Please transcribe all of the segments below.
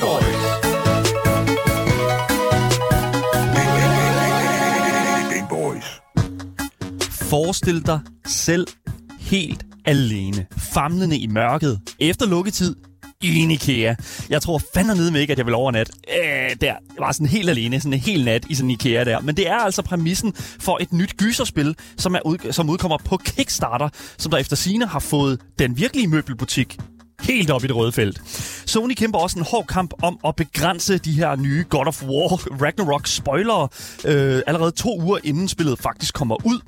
Game Boys. Game Boys. Forestil dig selv helt alene, famlende i mørket, efter lukketid, i en IKEA. Jeg tror fandme ikke, at jeg vil overnat. Der. Jeg var sådan helt alene, sådan en hel nat i sådan en IKEA der. Men det er altså præmissen for et nyt gyserspil, som, som udkommer på Kickstarter, som der efter sigende har fået den virkelige møbelbutik helt op i det røde felt. Sony kæmper også en hård kamp om at begrænse de her nye God of War Ragnarok spoilere allerede 2 uger inden spillet faktisk kommer ud.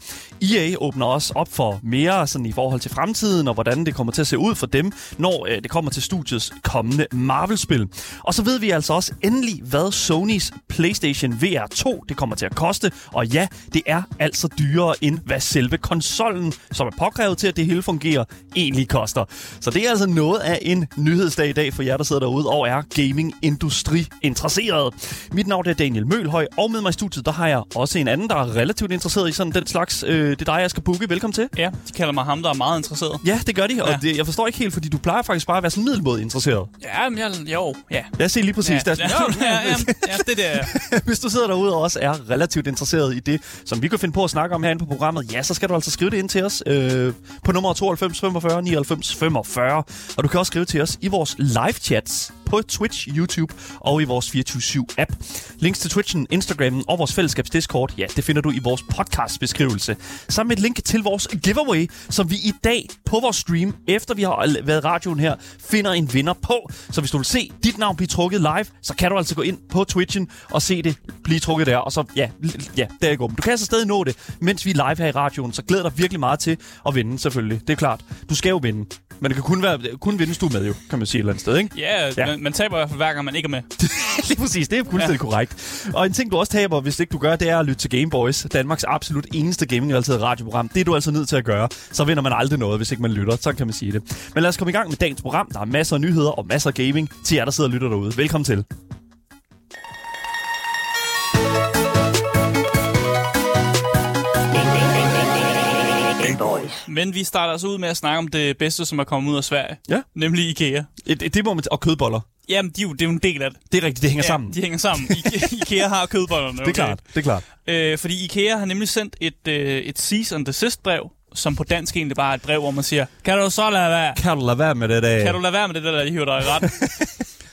EA åbner også op for mere sådan i forhold til fremtiden og hvordan det kommer til at se ud for dem, når det kommer til studiets kommende Marvel-spil. Og så ved vi altså også endelig, hvad Sonys PlayStation VR 2 det kommer til at koste. Og ja, det er altså dyrere end hvad selve konsollen, som er påkrævet til, at det hele fungerer, egentlig koster. Så det er altså noget af en nyhedsdag i dag for jer, der sidder derude og er gaming-industri-interesseret. Mit navn er Daniel Mølhøj, og med mig i studiet, der har jeg også en anden, der er relativt interesseret i sådan den slags. Det er dig, jeg skal booke. Velkommen til. Ja, de kalder mig ham, der er meget interesseret. Ja, det gør de, og ja. Det, jeg forstår ikke helt, fordi du plejer faktisk bare at være sådan middelmåde interesseret. Ja, men ja. Jeg ser lige præcis. Ja, det der. Hvis du sidder derude og også er relativt interesseret i det, som vi kan finde på at snakke om herinde på programmet, ja, så skal du altså skrive det ind til os på nummer 92 45 99 45. Og du kan også skrive til os i vores live-chats på Twitch, YouTube og i vores 24/7-app. Links til Twitchen, Instagrammen og vores fællesskabs-discord, ja, det finder du i vores podcastbeskrivelse. Sammen med et link til vores giveaway, som vi i dag på vores stream, efter vi har været radioen her, finder en vinder på. Så hvis du vil se dit navn blive trukket live, så kan du altså gå ind på Twitchen og se det blive trukket der. Og så, ja der er godt. Du kan altså stadig nå det, mens vi er live her i radioen, så glæder dig virkelig meget til at vinde, selvfølgelig. Det er klart. Du skal jo vinde. Men det kan kun vindes du med, jo, kan man sige et eller andet sted, ikke? Ja. Man taber i hvert fald hver gang, man ikke er med. Lige præcis, det er fuldstændig korrekt. Og en ting, du også taber, hvis ikke du gør, det er at lytte til Game Boys, Danmarks absolut eneste gaming-relateret radioprogram. Det er du altså nødt til at gøre. Så vinder man aldrig noget, hvis ikke man lytter. Sådan kan man sige det. Men lad os komme i gang med dagens program. Der er masser af nyheder og masser af gaming til jer, der sidder og lytter derude. Velkommen til. Men vi starter altså ud med at snakke om det bedste, som er kommet ud af Sverige. Ja. Nemlig IKEA. Det må man og kødboller. Jamen, det er jo en del af det. Det er rigtigt, det hænger sammen. De hænger sammen. IKEA har kødbollerne. Okay. Det er klart. Fordi IKEA har nemlig sendt et cease and desist brev, som på dansk egentlig bare er et brev, hvor man siger, kan du så lade være? Kan du lade være med det der? Kan du lade være med det der, de hiver dig i ret?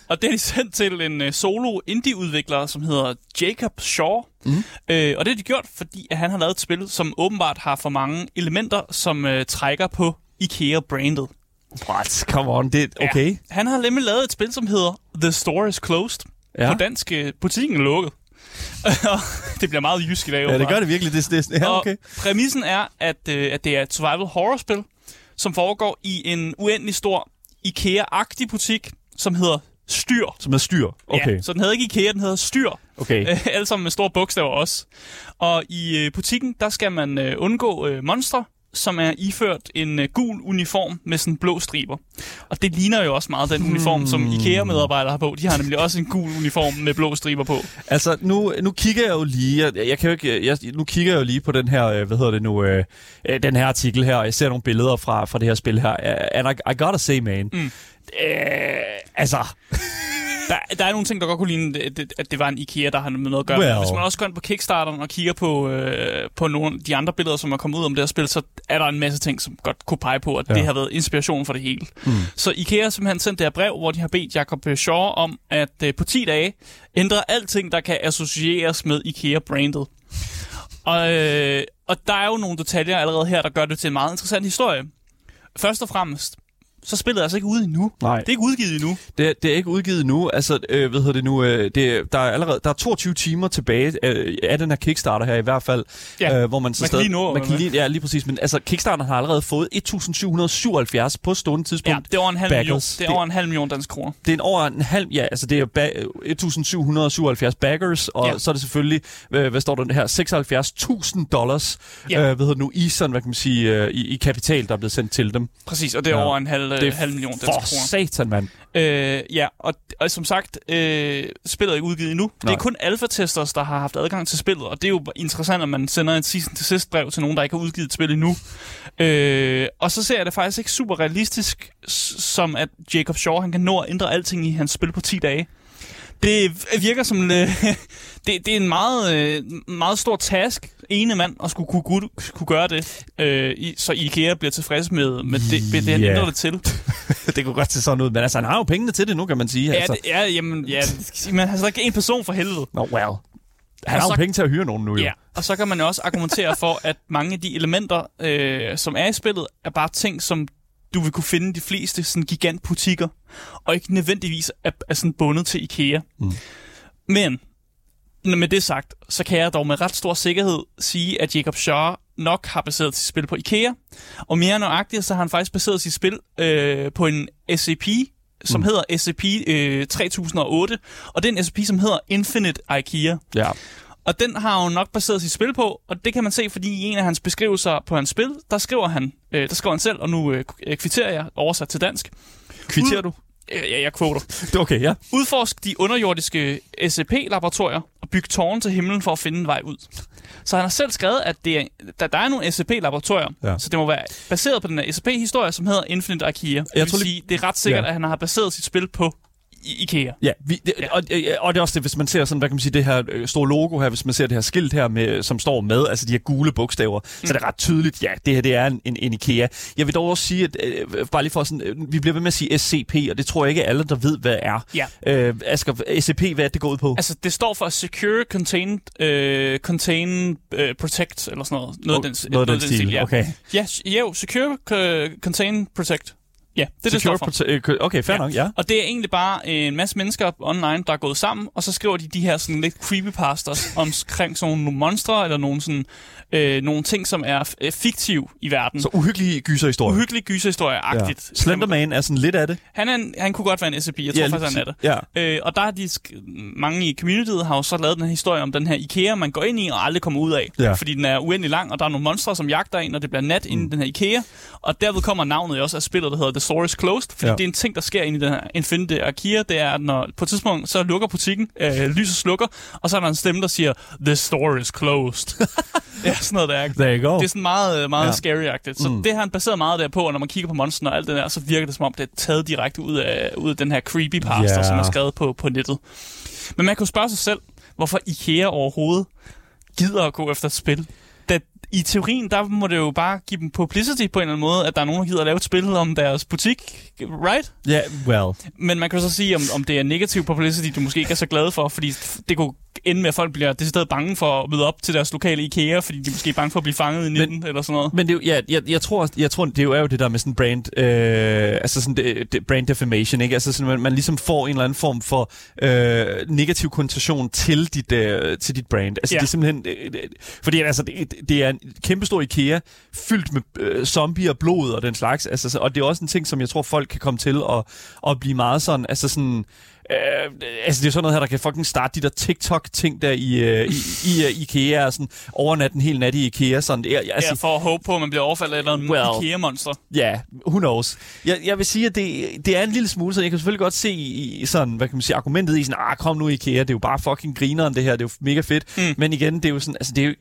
Og det er de sendt til en solo indie-udvikler, som hedder Jacob Shaw. Mm. Og det har de gjort, fordi at han har lavet et spil, som åbenbart har for mange elementer, som trækker på IKEA-brandet. What? Come on, det er okay. Ja. Han har nemlig lavet et spil, som hedder The Store Is Closed. Ja. På dansk, butikken er lukket. Det bliver meget jysk i dag. Ja, det gør det virkelig. Ja, okay. Og præmissen er, at det er et survival horror-spil, som foregår i en uendelig stor IKEA-agtig butik, som hedder Styr. Som er Styr, okay. Ja, så den hedder ikke IKEA, den hedder Styr. Okay. Alle sammen med store bogstaver også. Og i butikken, der skal man undgå monstre, som er iført en gul uniform med sådan blå striber. Og det ligner jo også meget den uniform, som IKEA-medarbejdere har på. De har nemlig også en gul uniform med blå striber på. Altså, nu kigger jeg jo lige... Nu kigger jeg jo lige på den her... den her artikel her, og jeg ser nogle billeder fra det her spil her. And I gotta say, man... Der er nogle ting, der godt kunne ligne, at det var en IKEA, der har noget at gøre. Well. Hvis man også går ind på Kickstarter og kigger på nogle af de andre billeder, som er kommet ud om det her spil, så er der en masse ting, som godt kunne pege på, at det har været inspiration for det hele. Så IKEA simpelthen sendte det her brev, hvor de har bedt Jacob Shaw om, at på 10 dage ændre alting, der kan associeres med IKEA-brandet. Og der er jo nogle detaljer allerede her, der gør det til en meget interessant historie. Først og fremmest, så spillet er altså ikke ude endnu. Nej. Det er ikke udgivet endnu. Det er ikke udgivet endnu. Altså, der er 22 timer tilbage af den her Kickstarter her i hvert fald, hvor man så stadig... lige præcis. Men altså, Kickstarter har allerede fået 1.777 på stående tidspunkt. Ja, det er over en halv million. Det er over en halv million danske kroner. Det er en over en halv... Ja, altså, det er 1.777 backers, og så er det selvfølgelig, hvad står der her, $76,000, i sådan, hvad kan man sige, i kapital, der er blevet sendt til dem. Præcis, og det er over en halv million danske kroner. Det er for satan, mand. Og som sagt, spillet er ikke udgivet endnu. Nej. Det er kun alfa-testers, der har haft adgang til spillet, og det er jo interessant, at man sender et sidst brev til nogen, der ikke har udgivet et spil endnu. Og så ser jeg det faktisk ikke super realistisk, som at Jacob Shaw, han kan nå at ændre alting i hans spil på 10 dage. Det virker som det er en meget, meget stor task, ene mand, at skulle kunne gøre det, så IKEA bliver tilfreds med det han ændrer det til. Det kunne godt se sådan ud, men altså, han har jo pengene til det nu, kan man sige. Altså. Ja, man har så ikke en person for helvede. Nå, wow. Han har jo penge til at hyre nogen nu, jo. Ja, og så kan man jo også argumentere for, at mange af de elementer, som er i spillet, er bare ting, som du vil kunne finde de fleste sådan gigantbutikker, og ikke nødvendigvis er sådan bundet til IKEA. Mm. Men med det sagt, så kan jeg dog med ret stor sikkerhed sige, at Jacob Shaw nok har baseret sit spil på IKEA, og mere nøjagtigt, så har han faktisk baseret sit spil på en SCP, som hedder SCP-3008, og det er en SCP, som hedder Infinite IKEA. Ja. Og den har jo nok baseret sit spil på, og det kan man se, fordi i en af hans beskrivelser på hans spil, der skriver han selv, og nu kvitterer jeg oversat til dansk. Kvitterer du? Ja, jeg kvoter. Okay, ja. Udforsk de underjordiske SCP-laboratorier og byg tårne til himlen for at finde en vej ud. Så han har selv skrevet, at der er nogle SCP-laboratorier, ja. Så det må være baseret på den her SCP-historie, som hedder Infinite IKEA. Jeg vil sige, det er ret sikkert, at han har baseret sit spil på IKEA. Ja, og det er også det, hvis man ser sådan, hvad kan man sige, det her store logo her, hvis man ser det her skilt her, med, som står med, altså de her gule bogstaver, så er det ret tydeligt, ja, det her, det er en IKEA. Jeg vil dog også sige, at bare lige for sådan, vi bliver ved med at sige SCP, og det tror jeg ikke alle, der ved, hvad er. Ja. Asger, SCP, hvad er det går ud på? Altså, det står for Secure, Contain, Protect, eller sådan noget. Noget af den stil, ja. Okay. Ja, Secure, Contain, Protect. Ja, det står for. Okay, fair nok, ja. Og det er egentlig bare en masse mennesker online, der er gået sammen, og så skriver de her sådan lidt creepypastas omkring sådan nogle monstre, eller nogle ting, som er fiktive i verden. Så uhyggelige gyserhistorier. Uhyggelige gyserhistorier-agtigt. Ja. Slenderman er sådan lidt af det. Han kunne godt være en SCP, jeg tror faktisk, han er det. Ja. Og der har de mange i communityet har jo så lavet den her historie om den her IKEA, man går ind i og aldrig kommer ud af. Ja. Fordi den er uendelig lang, og der er nogle monstre, som jagter en, og det bliver nat inden den her IKEA. Og derved kommer navnet også af spillet, der hedder The Store Is Closed, fordi det er en ting, der sker inde i den her Infinite IKEA. Det er, at når på et tidspunkt, så lukker butikken, lyset slukker, og så er der en stemme, der siger, The Store Is Closed. Ja, sådan noget der. Det er sådan meget, meget scary-agtigt. Så det har han baseret meget der på, og når man kigger på monsteren og alt det der, så virker det som om, det er taget direkte ud af den her creepypasta, som er skrevet på nettet. Men man kan jo spørge sig selv, hvorfor IKEA overhovedet gider at gå efter et spil. I teorien, der må det jo bare give dem publicity på en eller anden måde, at der er nogen, der gider at lave et spil om deres butik, right? Ja, yeah, well. Men man kan så sige, om det er negativ publicity, du måske ikke er så glad for, fordi det kunne ende med, at folk bliver decideret bange for at møde op til deres lokale IKEA, fordi de er måske bange for at blive fanget i 19 eller sådan noget. Men det er jo, ja, jeg tror, det er jo det der med sådan brand, altså sådan brand defamation, ikke? Altså sådan, man ligesom får en eller anden form for negativ konnotation til dit brand. Altså det er simpelthen, fordi altså det er en kæmpestor IKEA, fyldt med zombier og blod og den slags. Altså, og det er også en ting, som jeg tror, folk kan komme til at blive meget sådan, altså sådan. Altså det er sådan noget her, der kan fucking starte de der TikTok-ting der i IKEA, sådan overnatten hele nat i IKEA. Sådan. Altså, for at håbe på, at man bliver overfaldet af en IKEA-monster. Ja, who knows. Jeg vil sige, at det er en lille smule, så jeg kan selvfølgelig godt se i sådan, hvad kan man sige, argumentet i sådan, kom nu IKEA, det er jo bare fucking grineren det her, det er jo mega fedt. Men igen, det er jo sådan, altså det er jo,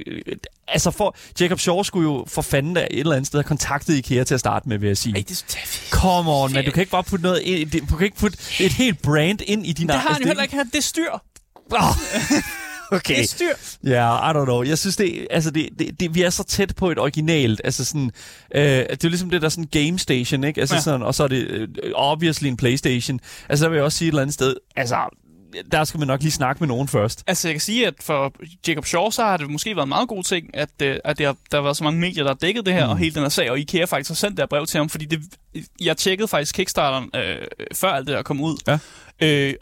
altså for Jacob Shaw skulle jo for fanden af et eller andet sted have kontaktet IKEA til at starte med, vil jeg sige. Ej, det er come on, man, du kan ikke bare putte noget ind, du kan ikke putte et helt brand ind i din. Det har han jo heller ikke her. Det er Styr. Okay. Det er Styr. Ja, yeah, I don't know. Jeg synes, det, vi er så tæt på et originalt. Altså sådan, det er jo ligesom det der sådan Game Station, ikke? Altså sådan, og så er det obviously en PlayStation. Altså der vil jeg også sige et eller andet sted, altså der skal man nok lige snakke med nogen først. Altså, jeg kan sige, at for Jacob Shaw, så har det måske været en meget god ting, at der var så mange medier, der har dækket det her, og hele den her sag, og IKEA faktisk har sendt der brev til ham, fordi jeg tjekkede faktisk Kickstarteren før alt det der kom ud,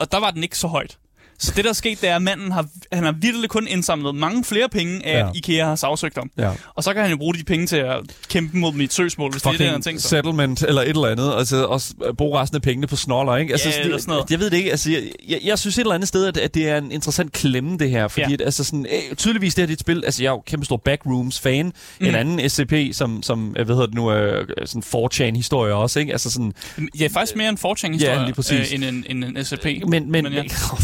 og der var den ikke så højt. Så det, der er sket, det er, at manden han har virkelig kun indsamlet mange flere penge, af at IKEA har sagsøgt om. Ja. Og så kan han jo bruge de penge til at kæmpe mod mit søgsmål, hvis det er det, han tænker sig. Settlement eller et eller andet, altså, og bruge resten af pengene på snoller, ikke? Altså, ja, sådan noget. Jeg ved det ikke. Altså, jeg synes et eller andet sted, at det er en interessant klemme, det her. Fordi altså, sådan, tydeligvis, det her er et spil. Altså, jeg er jo kæmpe stor Backrooms-fan. En anden SCP, som hvad hedder det nu, sådan 4chan-historie også, ikke? Altså, sådan, ja, faktisk mere en 4chan-historie end en SCP. Men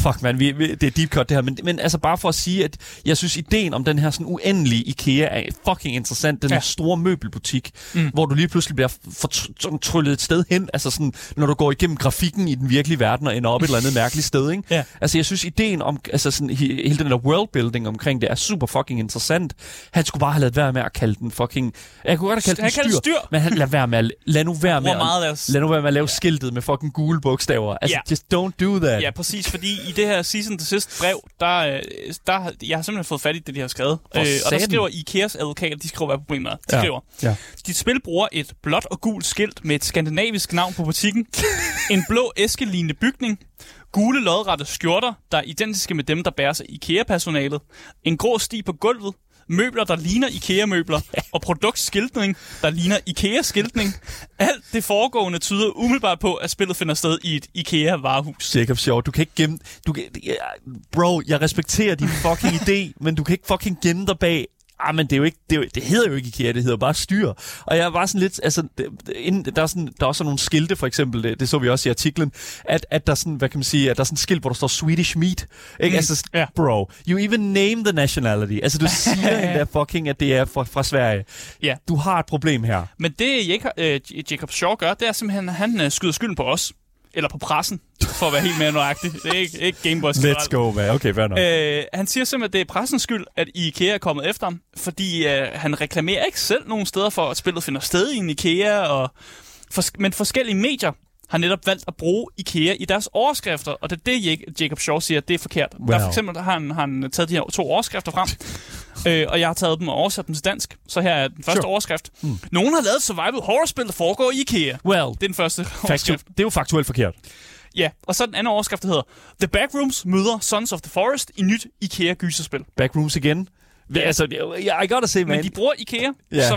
fuck, man, det er deep cut det her, men altså bare for at sige, at jeg synes ideen om den her sådan uendelige IKEA er fucking interessant. Den her store møbelbutik, hvor du lige pludselig bliver tryllet et sted hen, altså sådan, når du går igennem grafikken i den virkelige verden og ender op et eller andet mærkeligt sted, ikke? Ja. Altså jeg synes ideen om, altså sådan hele den der worldbuilding omkring det er super fucking interessant. Han skulle bare have ladet være med at kalde den fucking, jeg kunne godt have kaldt den Styr, men han lad nu være med at lave skiltet med fucking gule bogstaver. Altså just don't do that. Ja, præcis, fordi i det her season til sidst brev, der jeg har simpelthen fået fat i det, de har skrevet. Og der skriver IKEAs advokater, de skriver, hvad problemet er. De skriver, dit spil bruger et blåt og gult skilt med et skandinavisk navn på butikken, en blå æskelignende bygning, gule lodrette skjorter, der er identiske med dem, der bæres af IKEA-personalet, en grå sti på gulvet, møbler, der ligner IKEA-møbler, og produktskiltning, der ligner IKEA-skiltning. Alt det foregående tyder umiddelbart på, at spillet finder sted i et IKEA-varehus. Jacob Shaw, du kan ikke gemme... Bro, jeg respekterer din fucking idé, men du kan ikke fucking gemme dig bag... Ah, men det er jo ikke, det hedder jo ikke IKEA, det hedder bare Styr. Og jeg var sådan lidt, altså, der er også nogle skilte, for eksempel, det så vi også i artiklen, at der sådan, hvad kan man sige, at der er sådan en skilt, hvor der står Swedish Meat, ikke? Altså, bro, you even name the nationality. Altså, du siger endda fucking, at det er fra Sverige. Yeah. Du har et problem her. Men det Jacob Shaw gør, det er simpelthen, han skyder skylden på os. Eller på pressen, for at være helt mere nøjagtig. Det er ikke Gameboys. Let's go, man. Okay, fair nok. Han siger simpelthen, at det er pressens skyld, at IKEA er kommet efter ham, fordi han reklamerer ikke selv nogen steder for, at spillet finder sted i en IKEA, og men forskellige medier har netop valgt at bruge IKEA i deres overskrifter, og det er det, Jacob Shaw siger, det er forkert. Wow. Der for eksempel har han taget de her 2 overskrifter frem, og jeg har taget dem og oversat dem til dansk, så her er den første overskrift. Mm. Nogen har lavet survival horrorspil, der foregår i IKEA. Well, det er den første overskrift. Det er jo faktuelt forkert. Ja, og så den anden overskrift, der hedder The Backrooms møder Sons of the Forest i nyt IKEA-gyserspil. Backrooms igen? Altså, I gotta say, man. Men de bruger IKEA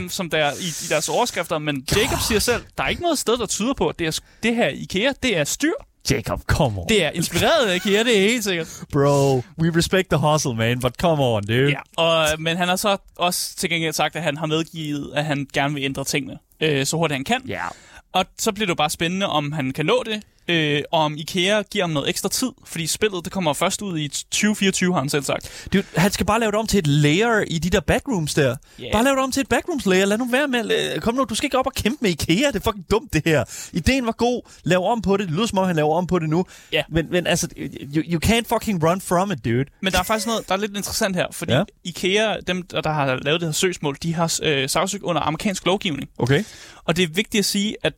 som der i deres overskrifter, men Jacob siger selv, der er ikke noget sted, der tyder på, at det her IKEA, det er Styr. Jacob, come on. Det er inspireret af IKEA, det er helt sikkert. Bro, we respect the hustle, man, but come on, dude. Ja, men han har så også til gengæld sagt, at han har medgivet, at han gerne vil ændre tingene, så hurtigt han kan. Ja. Og så bliver det jo bare spændende, om han kan nå det, og om IKEA giver ham noget ekstra tid, fordi spillet det kommer først ud i 2024, har han selv sagt. Dude, han skal bare lave det om til et layer i de der backrooms der. Yeah. Bare lave det om til et backrooms layer. Lad nu være med. Kom nu, du skal ikke op og kæmpe med IKEA. Det er fucking dumt, det her. Ideen var god. Lav om på det. Det lyder som om, han laver om på det nu. Yeah. Men altså, you can't fucking run from it, dude. Men der er faktisk noget, der er lidt interessant her, fordi IKEA, dem der har lavet det her søgsmål, de har sagsøgt under amerikansk lovgivning. Okay. Og det er vigtigt at sige, at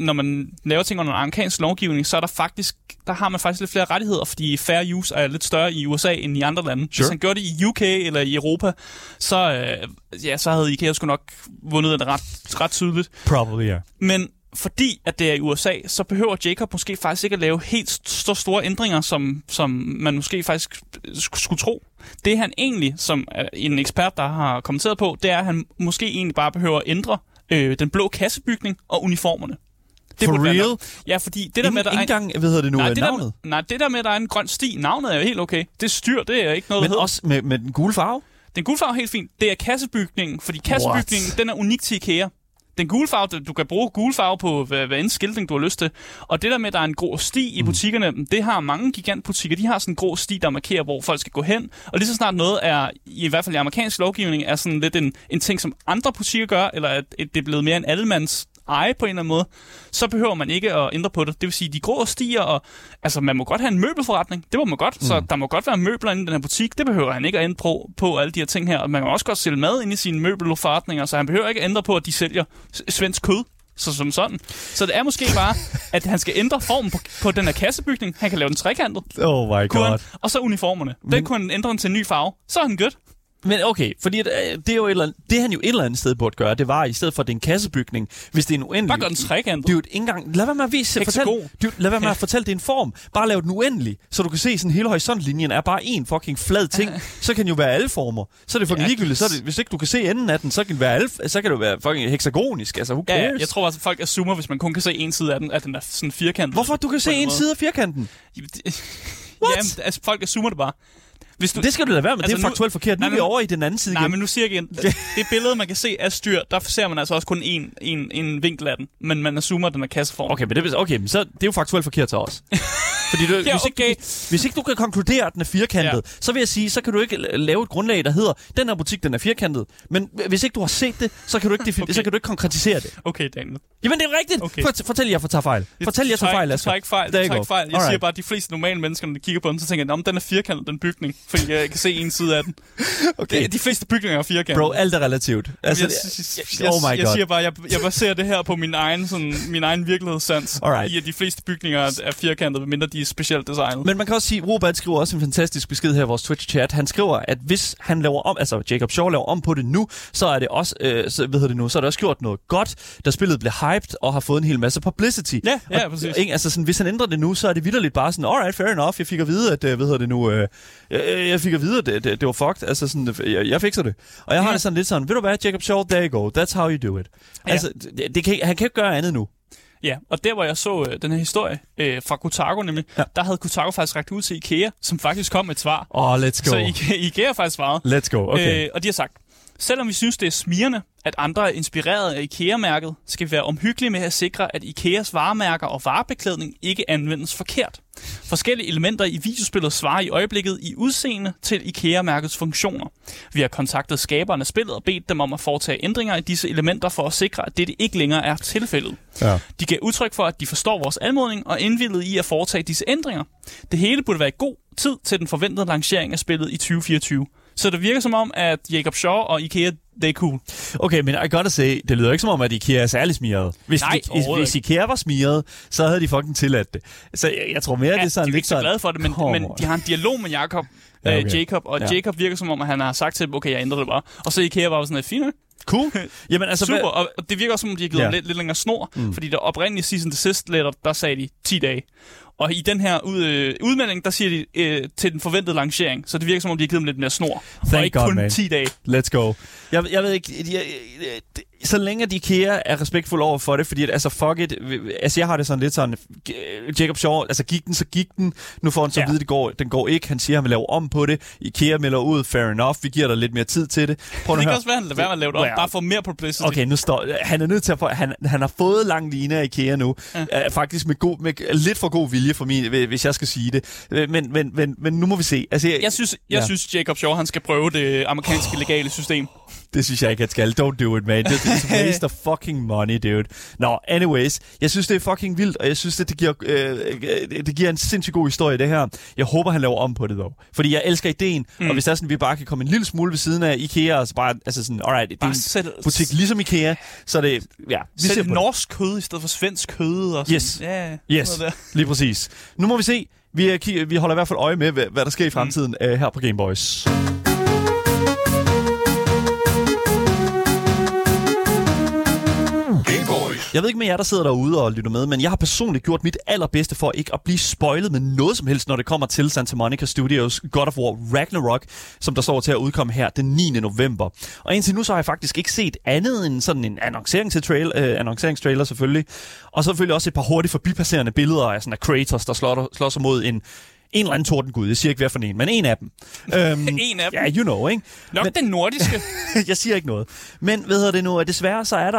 når man laver ting under amerikansk lovgivning, så er der har man faktisk lidt flere rettigheder, fordi fair use er lidt større i USA end i andre lande. Hvis han gjorde det i UK eller i Europa, så havde IKEA sgu nok vundet det ret tydeligt. Probably, yeah. Men fordi at det er i USA, så behøver Jacob måske faktisk ikke at lave helt så store ændringer, som man måske faktisk skulle tro. Det han egentlig, som en ekspert, der har kommenteret på, det er, at han måske egentlig bare behøver at ændre den blå kassebygning og uniformerne. Det for real? Ja, fordi det der med der engang, hvad hedder det nu, navnet? Det der med der er en grøn sti, navnet er jo helt okay. Det Styr, det er ikke noget. Men også med den gule farve? Den gule farve er helt fint. Det er kassebygningen, fordi kassebygningen, den er unik til IKEA. Den gule farve, du kan bruge gule farve på hvad end skiltning du har lyst til. Og det der med der er en grå sti i butikkerne, det har mange gigantbutikker. De har sådan en grå sti, der markerer, hvor folk skal gå hen. Og lige så snart noget er, i hvert fald i amerikansk lovgivning, er sådan lidt en ting, som andre butikker gør, eller at det er blevet mere en allemands eje på en eller anden måde, så behøver man ikke at ændre på det. Det vil sige, de grå stier, og altså, man må godt have en møbelforretning. Det må man godt. Så der må godt være møbler inde i den her butik. Det behøver han ikke at ændre på alle de her ting her. Og man kan også godt sælge mad inde i sine møbelforretninger, så han behøver ikke at ændre på, at de sælger svensk kød. Så som sådan. Så det er måske bare, at han skal ændre formen på den her kassebygning. Han kan lave den trekantet. Oh my god. Og så uniformerne. Den kunne han ændre den til en ny farve. Så er han good. Men okay, fordi det er jo det han jo et eller andet sted burde gøre, det var i stedet for den kassebygning, hvis det er en uendelig. Bare gør den trekantet. Det er jo ikke engang. Lad være med at fortælle det er en form. Bare lav den uendelig, så du kan se sådan hele horisontlinjen er bare en fucking flad ting. Så kan den jo være alle former. Så er det fucking ligegyldigt, så det, hvis ikke du kan se enden af den, så kan det være så kan det være fucking hexagonisk. Altså who cares? Ja, jeg tror altså folk assumer, hvis man kun kan se en side af den, at den er sådan firkantet. Hvorfor du kan se en side af firkanten? Jamen, altså folk assumer det bare. Det skal du lade være med, altså det er faktuelt forkert. Nu er vi over i den anden side igen. Nej, men nu siger jeg igen, det billede, man kan se af Styr, der ser man altså også kun en vinkel af den, men man assumer, den er kasseform. Okay, men det er jo faktuelt forkert til os. Fordi du, ja, okay. Hvis ikke du kan konkludere, at den er firkantet, ja, så vil jeg sige, så kan du ikke lave et grundlag, der hedder, den her butik, den er firkantet. Men hvis ikke du har set det, så kan du ikke, okay, så kan du ikke konkretisere det. Okay, Daniel. Jamen, det er rigtigt. Okay. Fortæl jer, jeg tager fejl. Det er ikke fejl. Jeg siger bare, at de fleste normale mennesker, når de kigger på den, så tænker jeg, den er firkantet, den bygning. Fordi jeg kan se en side af den. Okay. De fleste bygninger er firkantet. Bro, alt er relativt. Altså, jeg siger bare, jeg baserer det her på min egen virkelighedssans. I at de fleste bygninger er firkantet, medmindre de er specielt designet. Men man kan også sige, Robert skriver også en fantastisk besked her i vores Twitch-chat. Han skriver, at hvis han laver om, altså Jacob Shaw laver om på det nu, så er det også, så er det også gjort noget godt, da spillet blev hyped og har fået en hel masse publicity. Ja, præcis. Altså sådan, hvis han ændrer det nu, så er det vitterligt bare sådan, alright, fair enough, jeg fik at vide, at det var fucked. Altså sådan, jeg fikser det. Og jeg har det sådan lidt sådan, ved du hvad, Jacob Shaw, there you go, that's how you do it. Altså, han kan ikke gøre andet nu. Ja, og der hvor jeg så den her historie fra Kotaku nemlig, der havde Kotaku faktisk rakt ud til IKEA, som faktisk kom med et svar. Let's go. Så IKEA faktisk svarede. Let's go, okay. Og de har sagt, selvom vi synes det er smirrende, at andre er inspireret af IKEA-mærket, skal vi være omhyggelige med at sikre, at IKEAs varemærker og varebeklædning ikke anvendes forkert. Forskellige elementer i videospillet svarer i øjeblikket i udseende til IKEA-mærkets funktioner. Vi har kontaktet skaberne af spillet og bedt dem om at foretage ændringer i disse elementer for at sikre, at dette ikke længere er tilfældet. Ja. De gav udtryk for, at de forstår vores anmodning og indvilligede i at foretage disse ændringer. Det hele burde være i god tid til den forventede lancering af spillet i 2024. Så det virker som om, at Jacob Shaw og IKEA, det er cool. Okay, men I gotta say, det lyder ikke som om, at IKEA er særlig smirret. Hvis IKEA var smirret, så havde de fucking tilladt det. Så jeg tror mere, det er sådan lidt sådan... Jeg er glad for det, men de har en dialog med Jacob, Jacob, og Jacob virker som om, at han har sagt til dem, okay, jeg ændrer det bare. Og så IKEA var sådan et fint, cool. Jamen, altså, super, og det virker også som om, de har givet dem lidt længere snor, fordi der oprindeligt season til sidst letter, der sagde de 10 dage. Og i den her udmelding, der siger de til den forventede lancering, så det virker som om, de har givet dem lidt mere snor. Og ikke kun 10 dage. Let's go. Jeg ved ikke... så længe de IKEA er respektfuld over for det, fordi at, altså fuck it, altså jeg har det sådan lidt sådan, Jacob Shaw, altså gik den, nu får han så at vide, den går ikke, han siger, han vil lave om på det, IKEA melder ud, fair enough, vi giver dig lidt mere tid til det. Prøv det kan også være, han lader være med at lave det om, bare få mere publicity. Okay, nu står, han er nødt til at få, han har fået lang linje af IKEA nu, faktisk med lidt for god vilje for min, hvis jeg skal sige det, men nu må vi se. Altså, jeg synes Jacob Shaw, han skal prøve det amerikanske legale system. Det synes jeg ikke, at skal. Don't do it, man. It's a waste of fucking money, dude. Nå, anyways. Jeg synes, det er fucking vildt, og jeg synes, at det giver en sindssygt god historie, det her. Jeg håber, han laver om på det, dog. Fordi jeg elsker ideen, og hvis der er sådan, vi bare kan komme en lille smule ved siden af IKEA, og så bare, altså sådan, alright, det er en butik ligesom IKEA, så det, ja. Sæt norsk kød i stedet for svensk kød, og sådan. Yes, lige præcis. Nu må vi se. Vi holder i hvert fald øje med, hvad der sker i fremtiden her på Game Boys. Jeg ved ikke med jer, der sidder derude og lytter med, men jeg har personligt gjort mit allerbedste for ikke at blive spoilet med noget som helst, når det kommer til Santa Monica Studios God of War Ragnarok, som der står til at udkomme her den 9. november. Og indtil nu så har jeg faktisk ikke set andet end sådan en annonceringstrailer selvfølgelig, og selvfølgelig også et par hurtigt forbipasserende billeder af sådan af Kratos, der slår sig mod en eller anden tordengud. Jeg siger ikke, hvad for en, men en af dem. En af dem? Ja, you know, ikke? Nok men, den nordiske. Jeg siger ikke noget. Men hvad hedder det nu? Desværre så er der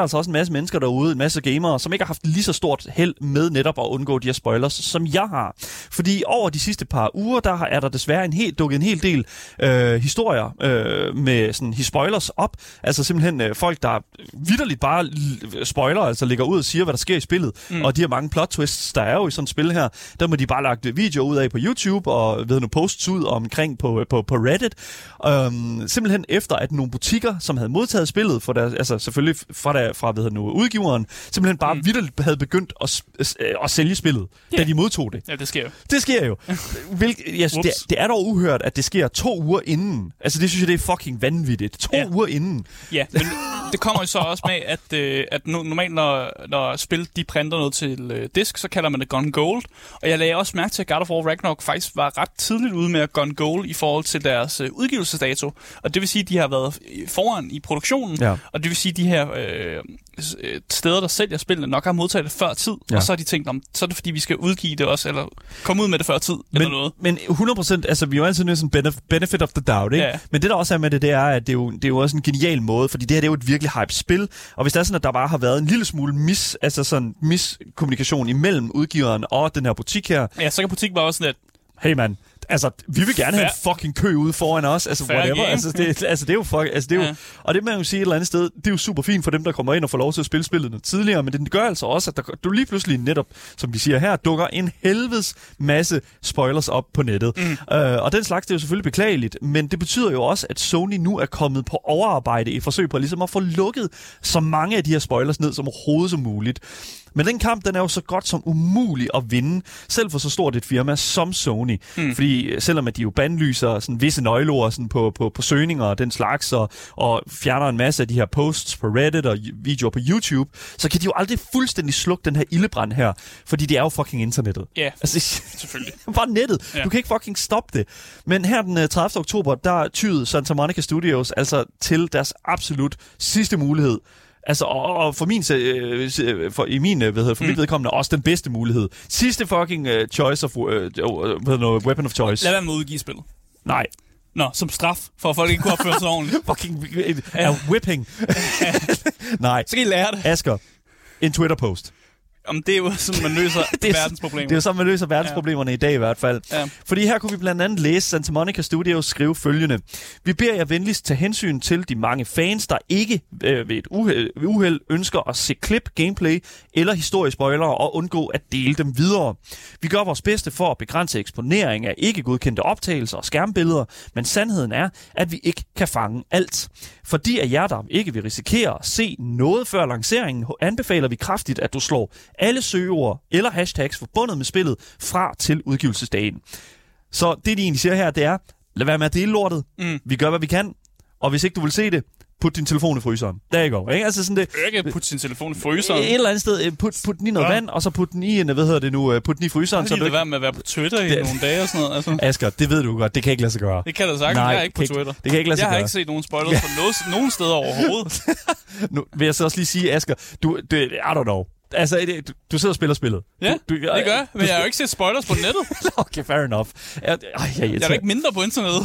altså også en masse mennesker derude, en masse gamere, som ikke har haft lige så stort held med netop at undgå de her spoilers, som jeg har. Fordi over de sidste par uger, der er der desværre dukket en hel del historier med sådan spoilers op. Altså simpelthen folk, der vitterligt bare spoiler, altså ligger ud og siger, hvad der sker i spillet. Og de her mange plot twists, der er jo i sådan et spil her, der må de bare video ud af på YouTube og posts ud omkring på Reddit. Simpelthen efter, at nogle butikker, som havde modtaget spillet fra deres, altså selvfølgelig fra udgiveren, simpelthen bare vitterligt havde begyndt at sælge spillet, da de modtog det. Ja, det sker jo. Det er dog uhørt, at det sker 2 uger inden. Altså det synes jeg, det er fucking vanvittigt. 2 uger inden. Ja, men det kommer jo så også med, at normalt når spil de printer noget til disk, så kalder man det Gone Gold. Og jeg lagde også mærke til, at God of War Ragnarok faktisk var ret tidligt ude med at gå en goal i forhold til deres udgivelsesdato. Og det vil sige, at de har været foran i produktionen, ja. Og det vil sige, at de her steder, der sælger spillene, nok har modtaget det før tid, ja. Og så har de tænkt, så er det fordi, vi skal udgive det også, eller komme ud med det før tid, men, eller noget. Men 100%, altså vi er jo altid nødt til benefit of the doubt, ikke? Ja. Men det der også er med det, det er, at det er jo også en genial måde, fordi det her det er jo et virkelig hype-spil, og hvis der er sådan, at der bare har været en lille smule miskommunikation imellem udgiveren og den her butik her. Ja, så kan butikken bare også sådan lidt, hey man, altså, vi vil gerne have en fucking kø ude foran os, altså fair whatever, altså det er jo fuck, altså det er jo, og det man jo sige et eller andet sted, det er jo super fint for dem, der kommer ind og får lov til at spille spillet tidligere, men det gør altså også, at du lige pludselig netop, som vi siger her, dukker en helvedes masse spoilers op på nettet, og den slags, det er jo selvfølgelig beklageligt, men det betyder jo også, at Sony nu er kommet på overarbejde i forsøg på ligesom at få lukket så mange af de her spoilers ned som overhovedet som muligt. Men den kamp, den er jo så godt som umulig at vinde, selv for så stort et firma som Sony. Fordi selvom at de jo bandlyser sådan visse nøgleord sådan på søgninger og den slags, og fjerner en masse af de her posts på Reddit og videoer på YouTube, så kan de jo aldrig fuldstændig slukke den her ildebrand her, fordi det er jo fucking internettet. Ja, yeah, altså, selvfølgelig. Bare nettet. Yeah. Du kan ikke fucking stoppe det. Men her den 30. oktober, der tyede Santa Monica Studios altså til deres absolut sidste mulighed. Altså, og for mit vedkommende også den bedste mulighed. Sidste fucking weapon of choice. Lad være med at udgive spillet. Nej. Nå, som straf, for at folk ikke kunne opføre sig ordentligt. Fucking whipping. Nej. Så kan I lære det. Asger, en Twitter-post. Om det er jo sådan, man løser verdensproblemer. Det er jo sådan, man løser verdensproblemerne i dag i hvert fald. Ja. Fordi her kunne vi blandt andet læse Santa Monica Studios skrive følgende. Vi beder jer venligst tage hensyn til de mange fans, der ikke ved et uheld ønsker at se klip, gameplay eller historiespoilere og undgå at dele dem videre. Vi gør vores bedste for at begrænse eksponering af ikke godkendte optagelser og skærmbilleder, men sandheden er, at vi ikke kan fange alt. For de af jer, der ikke vil risikere at se noget før lanceringen, anbefaler vi kraftigt, at du slår alle søgeord eller hashtags forbundet med spillet fra til udgivelsesdagen. Så det, de egentlig siger her, det er, lad være med at dele lortet. Vi gør, hvad vi kan. Og hvis ikke du vil se det, put din telefon i fryseren. Der går, ikke? Altså sådan det. Ikke put sin telefon i fryseren. Et eller andet sted. Put den i noget vand, og så put den i en, put den i fryseren. Det så det være med at være på Twitter i nogle dage og sådan noget. Altså. Asger, det ved du godt. Det kan ikke lade sig gøre. Det kan da sagtens. Jeg er ikke på Twitter. Det kan ikke lade sig gøre. Jeg har ikke set nogen spoilers fra nogen steder overhovedet. Nu vil jeg så også lige sige, Asger, du I don't know. Altså, du sidder og spiller spillet. Ja, det gør jeg, men jeg har jo ikke set spoilers på nettet. Okay, fair enough. Jeg er da ikke mindre på internettet,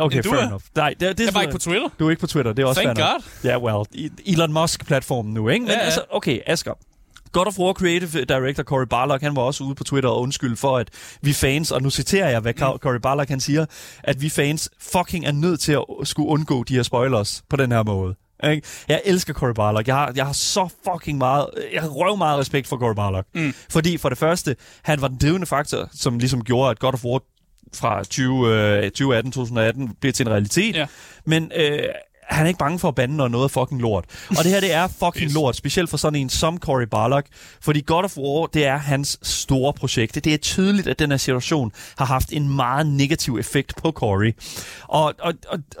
okay, fair enough. Nej, jeg var ikke på Twitter. Du er ikke på Twitter, det er også fair enough. Thank God. Ja, well, Elon Musk-platformen nu, ikke? Men altså, okay, Asger. God of War Creative Director Cory Barlog, han var også ude på Twitter og undskyld for, at vi fans, og nu citerer jeg, hvad Cory Barlog han siger, at vi fans fucking er nødt til at skulle undgå de her spoilers på den her måde. Jeg elsker Cory Barlog. Jeg har så fucking meget, jeg har røv meget respekt for Cory Barlog. Fordi for det første, han var den drivende faktor, som ligesom gjorde, at God of War fra 2018 blev til en realitet. Ja. Men han er ikke bange for at bande, når noget er fucking lort. Og det her, det er fucking lort, specielt for sådan en som Cory Barlog. Fordi God of War, det er hans store projekt. Det er tydeligt, at den her situation har haft en meget negativ effekt på Cory. Og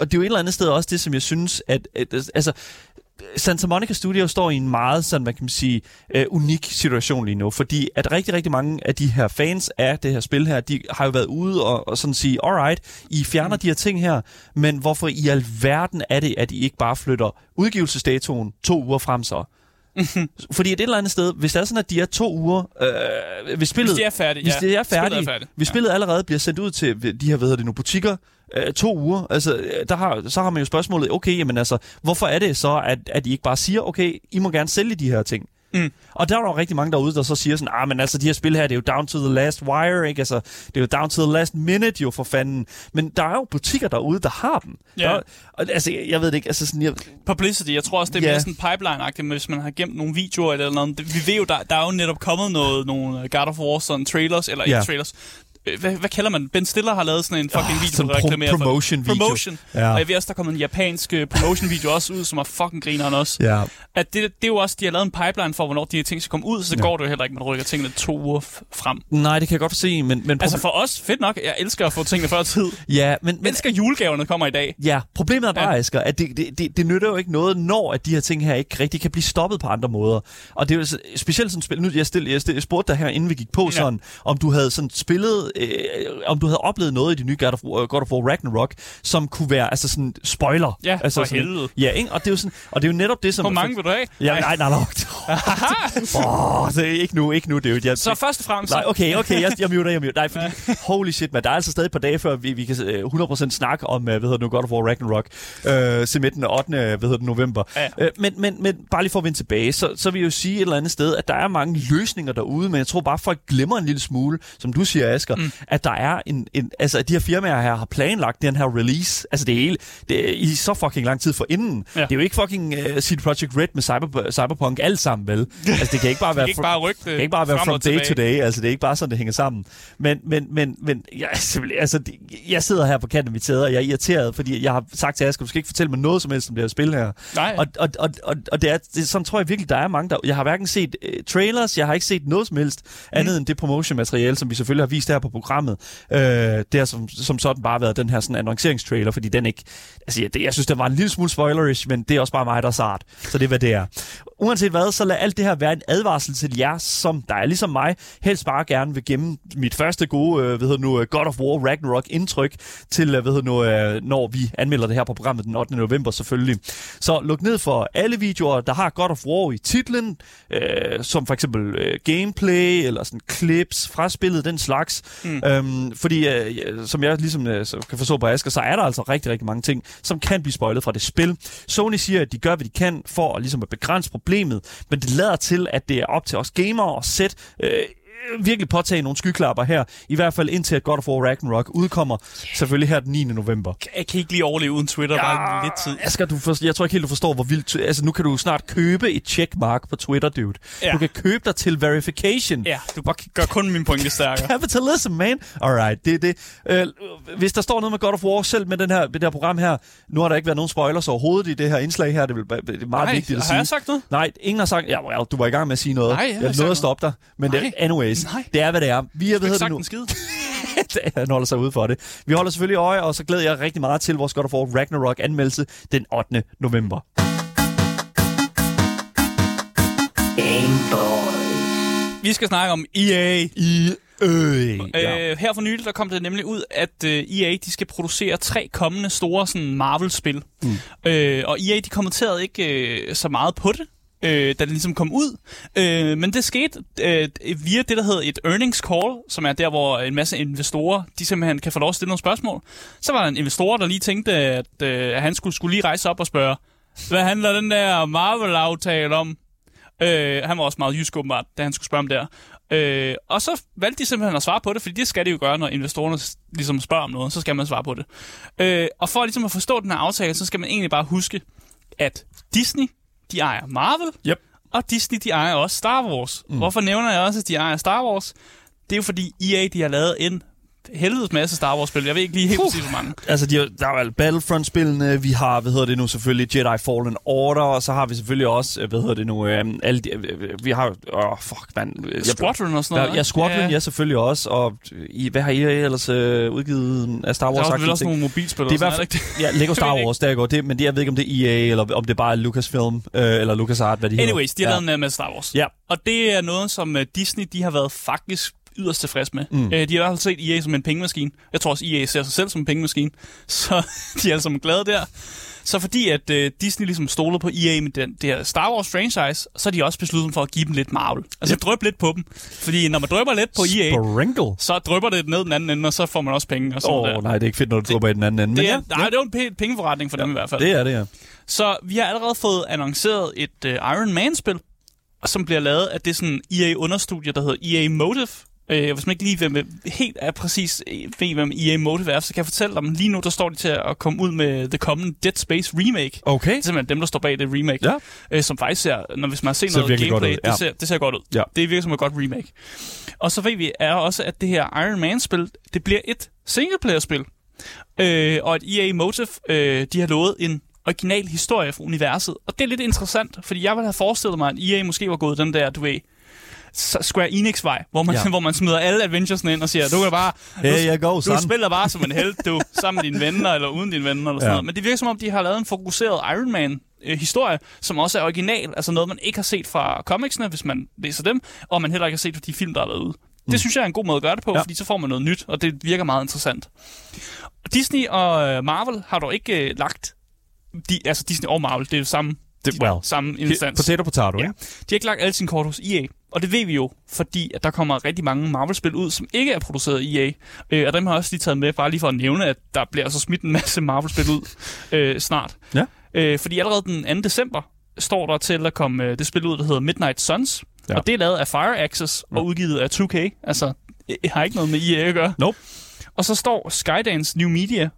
det er jo et eller andet sted også det, som jeg synes, at altså, Santa Monica Studios står i en meget, sådan man kan sige, unik situation lige nu, fordi at rigtig, rigtig mange af de her fans af det her spil her, de har jo været ude og sådan sige, alright, I fjerner de her ting her, men hvorfor i alverden er det, at I ikke bare flytter udgivelsesdatoen 2 uger frem så? Fordi et eller andet sted, hvis det er sådan, at de er 2 uger, hvis spillet, hvis de er færdige, hvis det er færdige, hvis spillet allerede bliver sendt ud til de her, butikker, 2 uger, altså, så har man jo spørgsmålet, okay, jamen altså, hvorfor er det så, at I ikke bare siger, okay, I må gerne sælge de her ting? Og der er jo rigtig mange derude, der så siger sådan, ah, men altså, de her spil her, det er jo down to the last wire, ikke? Altså, det er jo down to the last minute, jo, for fanden. Men der er jo butikker derude, der har dem. Yeah. Altså, jeg ved det ikke, altså sådan... Publicity, jeg tror også, det er mere sådan pipeline-agtigt, men hvis man har gemt nogle videoer eller noget. Vi ved jo, der er jo netop kommet nogle God of War, sådan trailers, eller ikke trailers, Hvad kalder man? Ben Stiller har lavet sådan en fucking video, sådan der reklamerer promotion-video. Promotion. Ja. Og jeg ved også, der kommer en japansk promotion-video også ud, som er fucking grineren også. Ja. At det er jo også, de har lavet en pipeline for, hvornår de her ting skal komme ud, så det går det jo heller ikke, man rykker tingene 2 uger frem. Nej, det kan jeg godt se, men altså for os, fedt nok, jeg elsker at få tingene før tid. Ja, men elsker julegaverne kommer i dag. Ja, problemet er bare, Asger, at det nytter jo ikke noget, når at de her ting her ikke rigtig kan blive stoppet på andre måder. Og det er jo specielt sådan spil. Nu jeg spurgte dig her, inden vi gik på, sådan, om du havde sådan spillet, om du havde oplevet noget i de nye God of War Ragnarok, som kunne være altså sådan spoiler. Ja, altså, for helvede. Ja, ikke? Og det er jo sådan, og det er jo netop det, som... Hvor mange vil du have? Ja, nej. Ikke nu. Det er jo, så først og fremmest... Nej, okay, jeg muter. Nej, fordi holy shit, man, der er altså stadig et par dage, før vi kan 100% snakke om, God of War Ragnarok, se midten af 8. November. Ja. Men bare lige for at vende tilbage, så vil jeg jo sige et eller andet sted, at der er mange løsninger derude, men jeg tror bare, folk glemmer en lille smule, som du siger, Asger, at der er en altså at de her firmaer her har planlagt den her release, altså det hele, i så fucking lang tid forinden. Ja. Det er jo ikke fucking CD Projekt Red med Cyberpunk alt sammen, vel? Altså det kan ikke bare være from day to day, altså det er ikke bare sådan, det hænger sammen. Men jeg sidder her på kanten af mit sæde, og jeg er irriteret, fordi jeg har sagt til Asger, du skal ikke fortælle mig noget som helst om det her spil her. Nej. Og det er sådan, tror jeg virkelig, der er mange, der... Jeg har hverken set trailers, jeg har ikke set noget som helst andet end det promotion-materiale, som vi selvfølgelig har vist her på programmet. Det har som sådan bare været den her sådan annonceringstrailer, fordi den ikke... Altså, jeg synes, den var en lille smule spoilerish, men det er også bare mig, der er sart. Så det er, hvad det er. Uanset hvad, så lad alt det her være en advarsel til jer, som der er ligesom mig, helst bare gerne vil gemme mit første gode, God of War Ragnarok-indtryk til, når vi anmelder det her på programmet den 8. november, selvfølgelig. Så luk ned for alle videoer, der har God of War i titlen, som for eksempel gameplay, eller sådan clips fra spillet, den slags. Fordi, som jeg ligesom kan forstå på Asger, så er der altså rigtig, rigtig mange ting, som kan blive spoilet fra det spil. Sony siger, at de gør, hvad de kan for at, ligesom at begrænse problemet, men det lader til, at det er op til os gamere at sætte virkelig påtage nogle skyklapper her, i hvert fald indtil at God of War Ragnarok udkommer selvfølgelig her den 9. november. Jeg kan ikke lige overleve uden Twitter, bare lidt tid. Asger, jeg tror ikke helt, du forstår, hvor vildt... Altså, nu kan du snart købe et checkmark på Twitter, dude. Ja. Du kan købe dig til verification. Ja, du bare gør kun min pointe stærkere. Capitalism, man! Alright, det er det. Hvis der står noget med God of War, selv med det her program her, nu har der ikke været nogen spoilers overhovedet i det her indslag her, det er meget vigtigt at sige. Har jeg sagt noget? Nej, ingen har sagt... Ja, well, du var i gang med at sige noget. Nej, jeg nåede at stoppe dig, men anyways. Nej. Det er, hvad det er. Vi har sagt en skid. Han holder sig ude for det. Vi holder selvfølgelig øje, og så glæder jeg rigtig meget til vores God of War Ragnarok-anmeldelse den 8. november. Vi skal snakke om EA. Her for nylig, der kom det nemlig ud, at EA, de skal producere 3 kommende store sådan Marvel-spil. Og EA, de kommenterede ikke så meget på det, da det ligesom kom ud. Men det skete via det, der hedder et earnings call, som er der, hvor en masse investorer, de simpelthen kan få lov at stille nogle spørgsmål. Så var der en investor, der lige tænkte, at han skulle lige rejse op og spørge, hvad handler den der Marvel-aftale om? Han var også meget jysk, åbenbart, da han skulle spørge om det. Og så valgte de simpelthen at svare på det, fordi det skal de jo gøre, når investorerne ligesom spørger om noget, så skal man svare på det. Og for ligesom at forstå den her aftale, så skal man egentlig bare huske, at Disney, de ejer Marvel, og Disney, de ejer også Star Wars. Hvorfor nævner jeg også, at de ejer Star Wars? Det er jo fordi EA, de har lavet en helvedes masse Star Wars-spil. Jeg ved ikke lige helt præcis, hvor mange. Altså, der er jo Battlefront-spillene, vi har, selvfølgelig Jedi Fallen Order, og så har vi selvfølgelig også, alle de, vi har Squadron og sådan noget. Ja, Squadron, ja, selvfølgelig også, og hvad har I ellers udgivet af Star Wars? Der er også nogle mobilspil og sådan noget, ja, Lego Star Wars, der går det, men jeg ved ikke, om det er EA, eller om det bare er Lucasfilm, eller LucasArts, hvad de hedder. Anyways, de har lavet en masse Star Wars. Ja. Og det er noget, som Disney, de har været faktisk yderst tilfreds med. De har i hvert fald set EA som en pengemaskine. Jeg tror også, EA ser sig selv som en pengemaskine. Så de er altså glade der. Så fordi at Disney ligesom stoler på EA med det her Star Wars franchise, så er de også besluttet for at give dem lidt Marvel. Altså dryppe lidt på dem. Fordi når man drypper lidt på EA, så drypper det ned den anden ende, og så får man også penge. Nej, det er ikke fedt, når du drypper i den anden ende. Det er jo en pengeforretning for dem i hvert fald. Det er. Så vi har allerede fået annonceret et Iron Man-spil, som bliver lavet af det sådan EA-understudie, der hedder EA Motive. Hvis man ikke lige helt er præcis ved, hvem EA Motive er, så kan jeg fortælle dem. Lige nu, der står de til at komme ud med det kommende Dead Space remake. Okay. Det er simpelthen dem, der står bag det remake. Ja. Som faktisk ser, når hvis man har set noget gameplay, ja. det ser godt ud. Ja. Det virker som et godt remake. Og så ved vi er også, at det her Iron Man-spil, det bliver et singleplayer-spil. Og at EA Motive, de har lovet en original historie fra universet. Og det er lidt interessant, fordi jeg ville have forestillet mig, at EA måske var gået den der, du ved, Square Enix-vej, hvor man smider alle adventuresne ind og siger, du spiller bare som en helt, du sammen med dine venner eller uden dine venner eller sådan noget. Men det virker som om, de har lavet en fokuseret Iron Man historie, som også er original, altså noget, man ikke har set fra comicsene, hvis man læser dem, og man heller ikke har set fra de film, der er derude. Det synes jeg er en god måde at gøre det på, fordi så får man noget nyt, og det virker meget interessant. Disney og Marvel har dog ikke lagt... Altså Disney og Marvel, det er jo samme instans. Potato, ja. Ikke? De har ikke lagt alle sine kort hos EA. Og det ved vi jo, fordi at der kommer rigtig mange Marvel-spil ud, som ikke er produceret af EA. Og dem har jeg også lige taget med, bare lige for at nævne, at der bliver altså smidt en masse Marvel-spil ud snart. Ja. Fordi allerede den 2. december står der til at komme det spil ud, der hedder Midnight Suns. Ja. Og det er lavet af Firaxis og udgivet af 2K. Altså, jeg har ikke noget med EA at gøre. Nope. Og så står Skydance New Media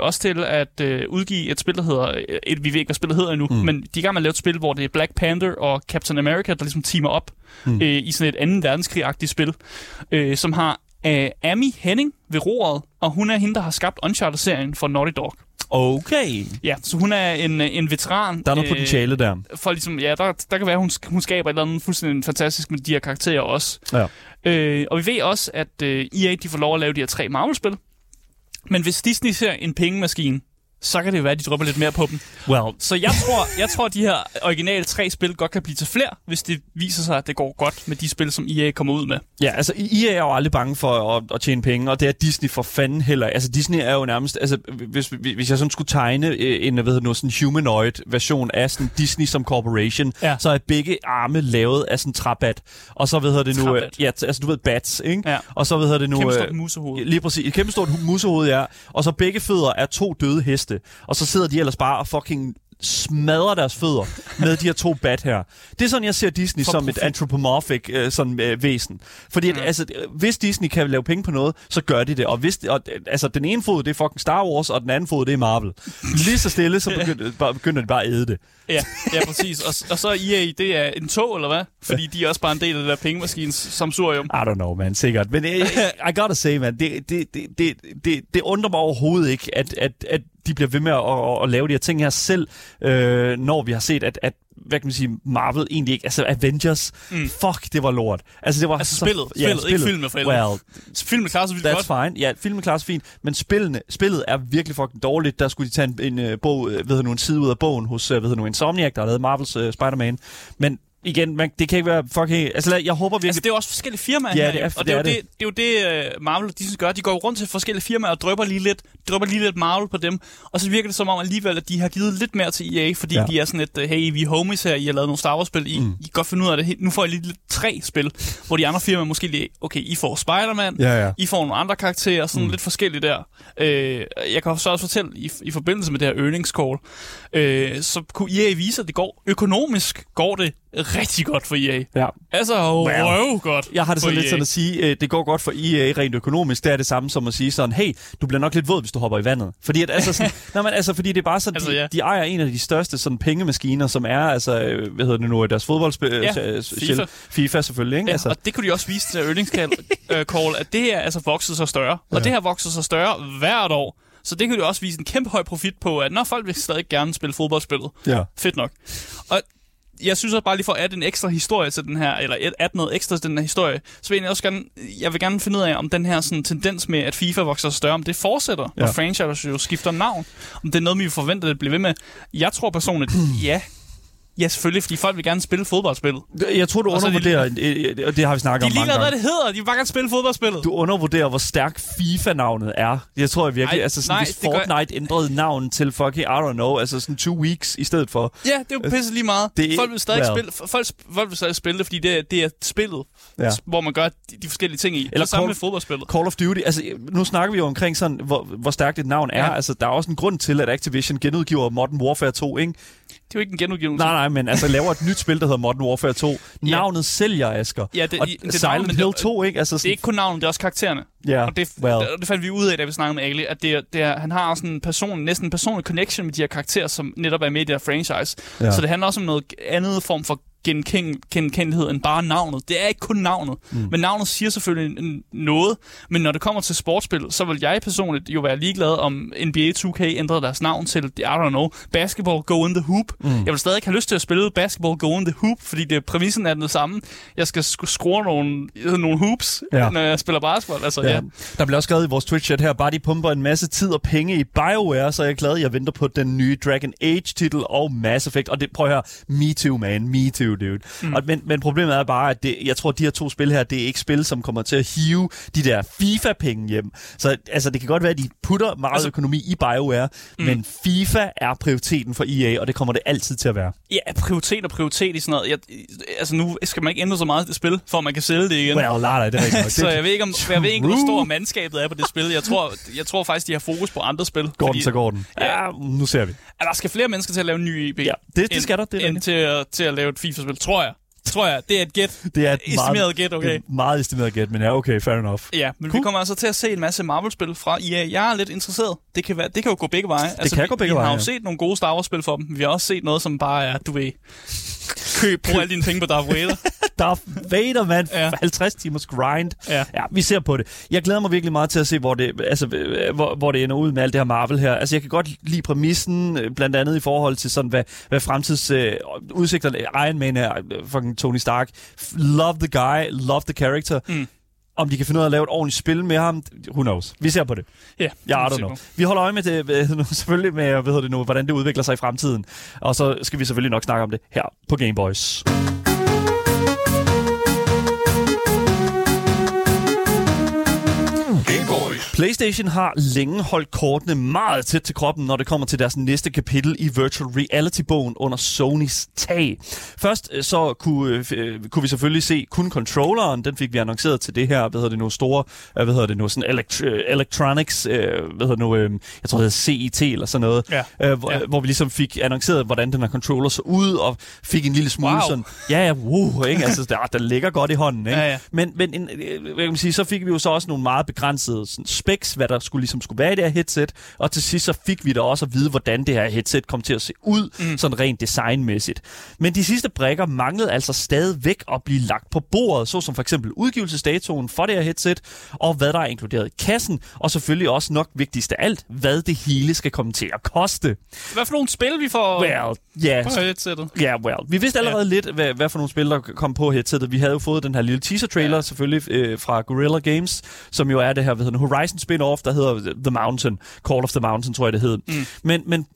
også til at udgive et spil, der hedder... vi ved ikke, hvad spillet hedder endnu, men de kan man lave et spil, hvor det er Black Panther og Captain America, der ligesom teamer op i sådan et anden verdenskrig-agtigt spil, som har Amy Henning ved roret, og hun er hende, der har skabt Uncharted-serien for Naughty Dog. Okay. Ja, så hun er en veteran. Der er noget potentiale der. For ligesom, ja, der kan være, hun skaber et eller andet fuldstændig fantastisk med de her karakterer også. Ja. Og vi ved også, at EA de får lov at lave de her 3 Marvel-spil. Men hvis Disney ser en pengemaskine, så kan det jo være, at de drypper lidt mere på dem. Well. Så jeg tror, at de her originale 3 spil godt kan blive til flere, hvis det viser sig, at det går godt med de spil, som EA kommer ud med. Ja, altså EA er jo aldrig bange for at tjene penge, og det er Disney for fanden heller. Altså Disney er jo nærmest, altså hvis jeg sådan skulle tegne en sådan humanoid version af sådan Disney som corporation, så er begge arme lavet af sådan træbat. Og så træbat. Ja, altså du ved bats, ikke? Ja. Og så kæmpestort musehoved. Lige præcis, et kæmpestort musehoved, ja. Og så begge fødder er 2 døde heste. Og så sidder de ellers bare og fucking smadrer deres fødder med de her 2 bat her. Det er sådan, jeg ser Disney som et anthropomorphic væsen. Fordi altså, hvis Disney kan lave penge på noget, så gør de det. Og hvis altså, den ene fod, det er fucking Star Wars, og den anden fod, det er Marvel. Lige så stille, så begynder de bare at æde det. Ja, præcis. Og så EA, det er en tog, eller hvad? Fordi de er også bare en del af det der pengemaskines samsurium. I don't know, man. Sikkert. Men I gotta say, man, det undrer mig overhovedet ikke, at de bliver ved med at lave de her ting her selv, når vi har set, at hvad kan man sige, Marvel egentlig ikke, altså Avengers, fuck, det var lort. Altså, det var altså spillet, ikke filmen for helvede. Well, filmen klarer sig vildt godt. That's fine, ja, filmen klarer sig fint, men spillet er virkelig fucking dårligt. Der skulle de tage en bog, en side ud af bogen hos, Insomniac, der har lavet Marvels Spider-Man, men igen, det kan ikke være fucking... Altså, jeg håber virkelig... Altså, det er også forskellige firmaer her, det er, og det er jo det Marvel og Disney gør. De går rundt til forskellige firmaer og drypper lige lidt Marvel på dem, og så virker det som om alligevel, at de har givet lidt mere til EA, fordi de er sådan et, hey, vi er homies her, I har lavet nogle Star Wars-spil, I kan godt finde ud af det. Nu får I lige 3 spil, hvor de andre firmaer måske lige, okay, I får Spider-Man, I får nogle andre karakterer, sådan lidt forskellige der. Jeg kan så også fortælle, i forbindelse med det her earnings call, så kunne EA vise, at det går økonomisk, går det rigtig godt for EA. Ja. Altså, godt. Jeg har det sådan lidt sådan at sige, det går godt for EA rent økonomisk. Det er det samme som at sige sådan, hey, du bliver nok lidt våd, hvis du hopper i vandet. Fordi at altså sådan, fordi det er bare sådan, de ejer en af de største sådan pengemaskiner, som er altså, deres fodboldspil, FIFA selvfølgelig, ikke? Ja, altså. Og det kunne de også vise til earnings call, at det her altså vokset så større, og det her vokser så større hvert år. Så det kan jo også vise en kæmpe høj profit på, at når folk vil stadig gerne spille fodboldspillet. Ja. Fedt nok. Og jeg synes også bare lige for at adde en ekstra historie til den her, eller at noget ekstra til den her historie, så vil jeg også gerne finde ud af, om den her sådan, tendens med, at FIFA vokser større, om det fortsætter, og franchise jo skifter navn, om det er noget, vi forventer, det bliver ved med. Jeg tror personligt, Ja, selvfølgelig, fordi folk vil gerne spille fodboldspillet. Jeg tror, du undervurderer, og det har vi snakket om mange gange. De ligner, hvad det hedder. De vil bare gerne spille fodboldspillet. Du undervurderer, hvor stærk FIFA-navnet er. Jeg tror jeg virkelig, hvis Fortnite ændrede navnet til fucking, I don't know, altså sådan 2 weeks i stedet for. Ja, det er jo pisse lige meget. Folk vil stadig spille det, fordi det er spillet, hvor man gør de forskellige ting i. Eller sammen med fodboldspillet. Call of Duty, altså nu snakker vi jo omkring sådan, hvor stærkt et navn er. Altså, der er også en grund til, at Activision genudgiver Modern Warfare 2, ikke? Det er jo ikke en genudgivelse. Nej, men altså laver et nyt spil, der hedder Modern Warfare 2. Navnet sælger, Asger. Ja, det, og det Silent Hill 2, ikke? Altså, sådan... Det er ikke kun navnet, det er også karaktererne. Yeah, og det fandt vi ud af, da vi snakkede med Ali, at det er, han har sådan en personlig connection med de her karakterer, som netop er med i det her franchise. Yeah. Så det handler også om noget andet form for genkendelighed end bare navnet. Det er ikke kun navnet, men navnet siger selvfølgelig noget, men når det kommer til sportsspil, så vil jeg personligt jo være ligeglad om NBA 2K ændrede deres navn til, I don't know, basketball go in the hoop. Jeg vil stadig have lyst til at spille basketball go in the hoop, fordi præmissen er den samme. Jeg skal score nogle hoops, når jeg spiller basketball. Altså, ja. Der bliver også skrevet i vores Twitch-chat her, bare de pumper en masse tid og penge i BioWare, så jeg er glad, jeg venter på den nye Dragon Age-titel og Mass Effect, og det, prøv at høre, me too, man, me too. Og, men problemet er bare, at jeg tror, at de her to spil her, det er ikke spil, som kommer til at hive de der FIFA-penge hjem. Så altså, det kan godt være, at de putter meget økonomi i BioWare, men FIFA er prioriteten for EA, og det kommer det altid til at være. Ja, prioritet i sådan noget. Altså, nu skal man ikke ændre så meget det spil, for man kan sælge det igen. Well, nej, det er rigtig nok. Så jeg ved ikke, hvor stor mandskabet er på det spil. Jeg tror faktisk, de har fokus på andre spil. Går den. Ja, nu ser vi. Der skal flere mennesker til at lave en ny IP. Ja, det skal der. Det end til at lave et FIFA. Tror jeg. Det er et gæt. Det er et estimeret gæt, okay? Et meget estimeret gæt, men ja, okay, fair enough. Ja, men cool. Vi kommer altså til at se en masse Marvel-spil fra EA. Jeg er lidt interesseret. Det kan jo gå begge veje. Vi har jo set nogle gode Star Wars-spil for dem. Vi har også set noget, som bare er, du ved, brug alle dine penge på Darth Vader. Darth Vader, mand. Ja. 50 timers grind. Ja, vi ser på det. Jeg glæder mig virkelig meget til at se, hvor det ender ud med alt det her Marvel her. Altså, jeg kan godt lide præmissen, blandt andet i forhold til sådan, hvad fremtidsudsigterne... Iron Man er fucking Tony Stark. Love the guy, love the character. Om de kan finde ud af at lave et ordentligt spil med ham, who knows. Vi ser på det. Yeah, ja, I don't know. Vi holder øje med det, selvfølgelig med, hvordan det udvikler sig i fremtiden. Og så skal vi selvfølgelig nok snakke om det her på Game Boys. PlayStation har længe holdt kortene meget tæt til kroppen, når det kommer til deres næste kapitel i Virtual Reality-bogen under Sonys tag. Først så kunne vi selvfølgelig se kun controlleren, den fik vi annonceret til det her, sådan electronics, jeg tror det hedder CIT eller sådan noget, hvor vi ligesom fik annonceret, hvordan den her controller så ud, og fik en lille smule sådan, ikke? Altså, der ligger godt i hånden, ikke? Ja. Men hvad kan man sige, så fik vi jo så også nogle meget begrænsede specs, hvad der skulle være i det her headset, og til sidst så fik vi da også at vide, hvordan det her headset kom til at se ud, sådan rent designmæssigt. Men de sidste brikker manglede altså stadigvæk at blive lagt på bordet, såsom for eksempel udgivelsesdatoen for det her headset, og hvad der er inkluderet i kassen, og selvfølgelig også nok vigtigst af alt, hvad det hele skal komme til at koste. Hvad for nogle spil vi får på headsetet? Vi vidste allerede lidt, hvad for nogle spil, der kom på headsetet. Vi havde jo fået den her lille teaser-trailer, selvfølgelig fra Guerrilla Games, som jo er det her, Horizon spin-off, der hedder The Mountain. Call of the Mountain, tror jeg, det hed.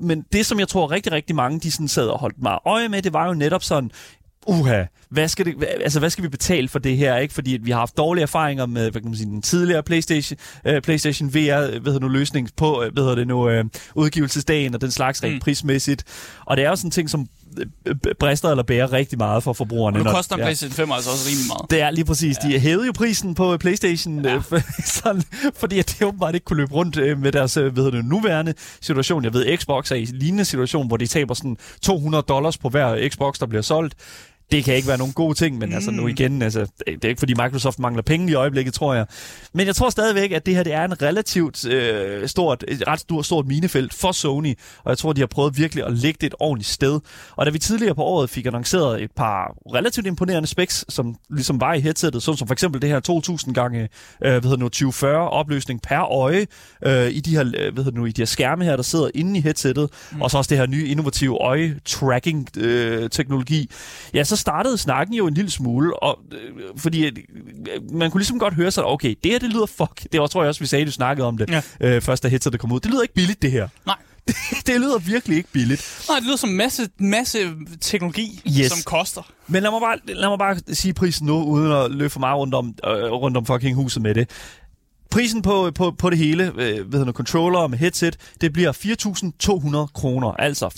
Men det, som jeg tror rigtig mange, de sådan sad og holdt meget øje med, det var jo netop sådan, hvad skal vi betale for det her, ikke? Fordi vi har haft dårlige erfaringer med, hvad kan man sige, den tidligere PlayStation VR, løsning på, udgivelsesdagen og den slags rent prismæssigt. Og det er jo sådan en ting, som brister eller bærer rigtig meget for forbrugerne. Og nu koster PlayStation 5 altså også rimelig meget. Det er lige præcis. De hævede jo prisen på PlayStation, fordi at det åbenbart ikke kunne løbe rundt med deres nuværende situation. Jeg ved, Xbox er i lignende situation, hvor de taber sådan $200 på hver Xbox, der bliver solgt. Det kan ikke være nogen gode ting, men altså nu igen, altså, det er ikke fordi Microsoft mangler penge i øjeblikket, tror jeg. Men jeg tror stadigvæk, at det her det er en relativt stort minefelt for Sony, og jeg tror, de har prøvet virkelig at lægge det et ordentligt sted. Og da vi tidligere på året fik annonceret et par relativt imponerende specs, som ligesom var i headsetet, som for eksempel det her 2040 opløsning per øje i de her, i de her skærme her, der sidder inde i headsetet, og så også det her nye innovative øje-tracking-teknologi, så startede snakken jo en lille smule, og, fordi man kunne ligesom godt høre sig, okay, det her, det lyder fuck. Det tror jeg også, vi sagde, du snakkede om det, først da headsetet kom ud. Det lyder ikke billigt, det her. Nej. Det lyder virkelig ikke billigt. Nej, det lyder som masse teknologi, som koster. Men lad mig bare sige prisen nu, uden at løbe for meget rundt om fucking huset med det. Prisen på det hele, controller med headset, det bliver 4.200 kroner, altså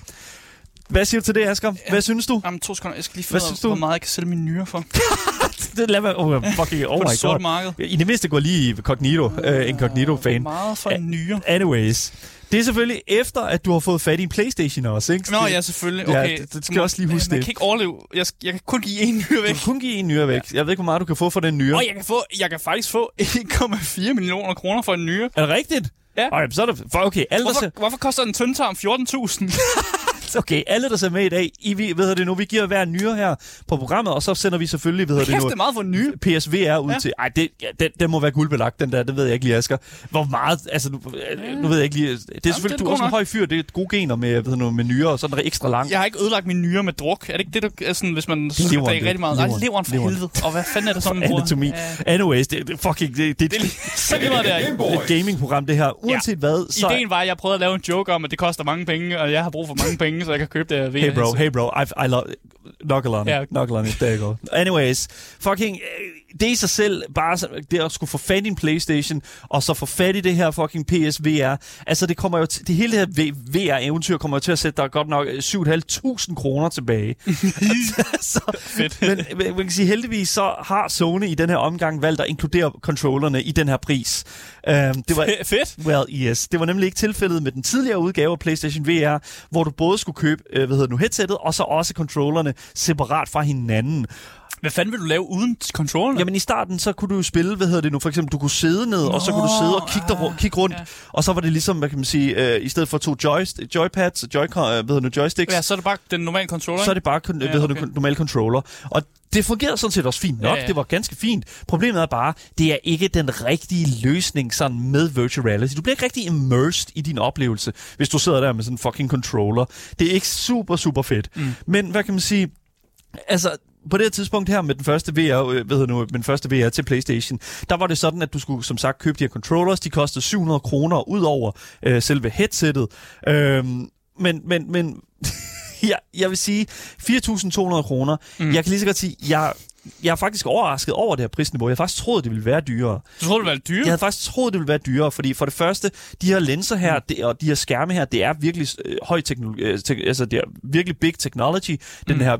$550. Hvad siger du til det, Asger? Hvad synes du? Jamen, 2 sekunder. Jeg skal lige finde ud af, hvor meget jeg kan sælge mine nyrer for. det lader være. Oh, fucking, oh my god. Sort marked. I det mindste går lige incognito-fan. Meget for nyere. Anyways. Det er selvfølgelig efter, at du har fået fat i en PlayStation også, ikke? Nå, ja, selvfølgelig. Okay. Ja, det skal jeg også lige huske det. Jeg kan ikke overleve. Jeg kan kun give en nyere væk. Du kan kun give en nyere væk. Ja. Jeg ved ikke, hvor meget du kan få for den nyere. Og jeg kan faktisk få 1,4 millioner kroner for en nyere. Er det rigtigt? Ja. Okay, så er det, okay, hvorfor koster den tyndtarm 14.000? Okay, alle, der ser med i dag, vi giver hver nyere her på programmet, og så sender vi selvfølgelig, det er meget for nye. PSVR ud til. Ej, den må være guldbelagt, den der, det ved jeg ikke lige, Asger. Hvor meget, altså, nu ved jeg ikke lige. Det er selvfølgelig, du er også en høj fyr, det er gode gener med nyere, og sådan ekstra lang. Jeg har ikke ødelagt min nyere med druk. Er det ikke det, du, sådan, hvis man drikker rigtig meget? Nej, leveren for helvede. Og hvad fanden er det sådan, bror? Anatomi. Anyways, det er et gamingprogram, det her. Uanset hvad, så... Ideen var, at jeg prøvede at lave en joke om, at det koster mange penge, og jeg har brug for mange penge. Så jeg kan købe det. Hey bro, I love... Knuckle on it, there you go. Anyways, fucking... Det i sig selv, bare det at skulle få fat i en PlayStation, og så få fat i det her fucking PSVR. Altså, det kommer jo det hele her VR-eventyr kommer jo til at sætte dig godt nok 7.500 kroner tilbage. Så, fedt. Men man kan sige, heldigvis så har Sony i den her omgang valgt at inkludere controllerne i den her pris. Det var fedt? Well, yes. Det var nemlig ikke tilfældet med den tidligere udgave af PlayStation VR, hvor du både skulle købe, headsettet, og så også controllerne separat fra hinanden. Hvad fanden vil du lave uden controller? Jamen i starten, så kunne du jo spille, for eksempel, du kunne sidde ned, og så kunne du sidde og kigge rundt, og så var det ligesom, hvad kan man sige, i stedet for to joypads, joysticks. Ja, så er det bare den normale controller, ikke? Så er det bare normal controller. Og det fungerede sådan set også fint nok, det var ganske fint. Problemet er bare, det er ikke den rigtige løsning sådan med virtual reality. Du bliver ikke rigtig immersed i din oplevelse, hvis du sidder der med sådan en fucking controller. Det er ikke super, super fedt. Mm. Men hvad kan man sige, altså... På det her tidspunkt her med den første VR til PlayStation, der var det sådan, at du skulle som sagt købe de her controllers. De kostede 700 kroner ud over selve headsettet. Men jeg vil sige 4.200 kroner. Mm. Jeg kan lige så godt sige, jeg er faktisk overrasket over det her prisniveau. Jeg havde faktisk troet, det ville være dyrere. Du troede, det ville være dyrere? Jeg havde faktisk troet, det ville være dyrere, fordi for det første, de her linser her og de her skærme her, det er virkelig høj teknologi, altså det er virkelig big technology. Den her,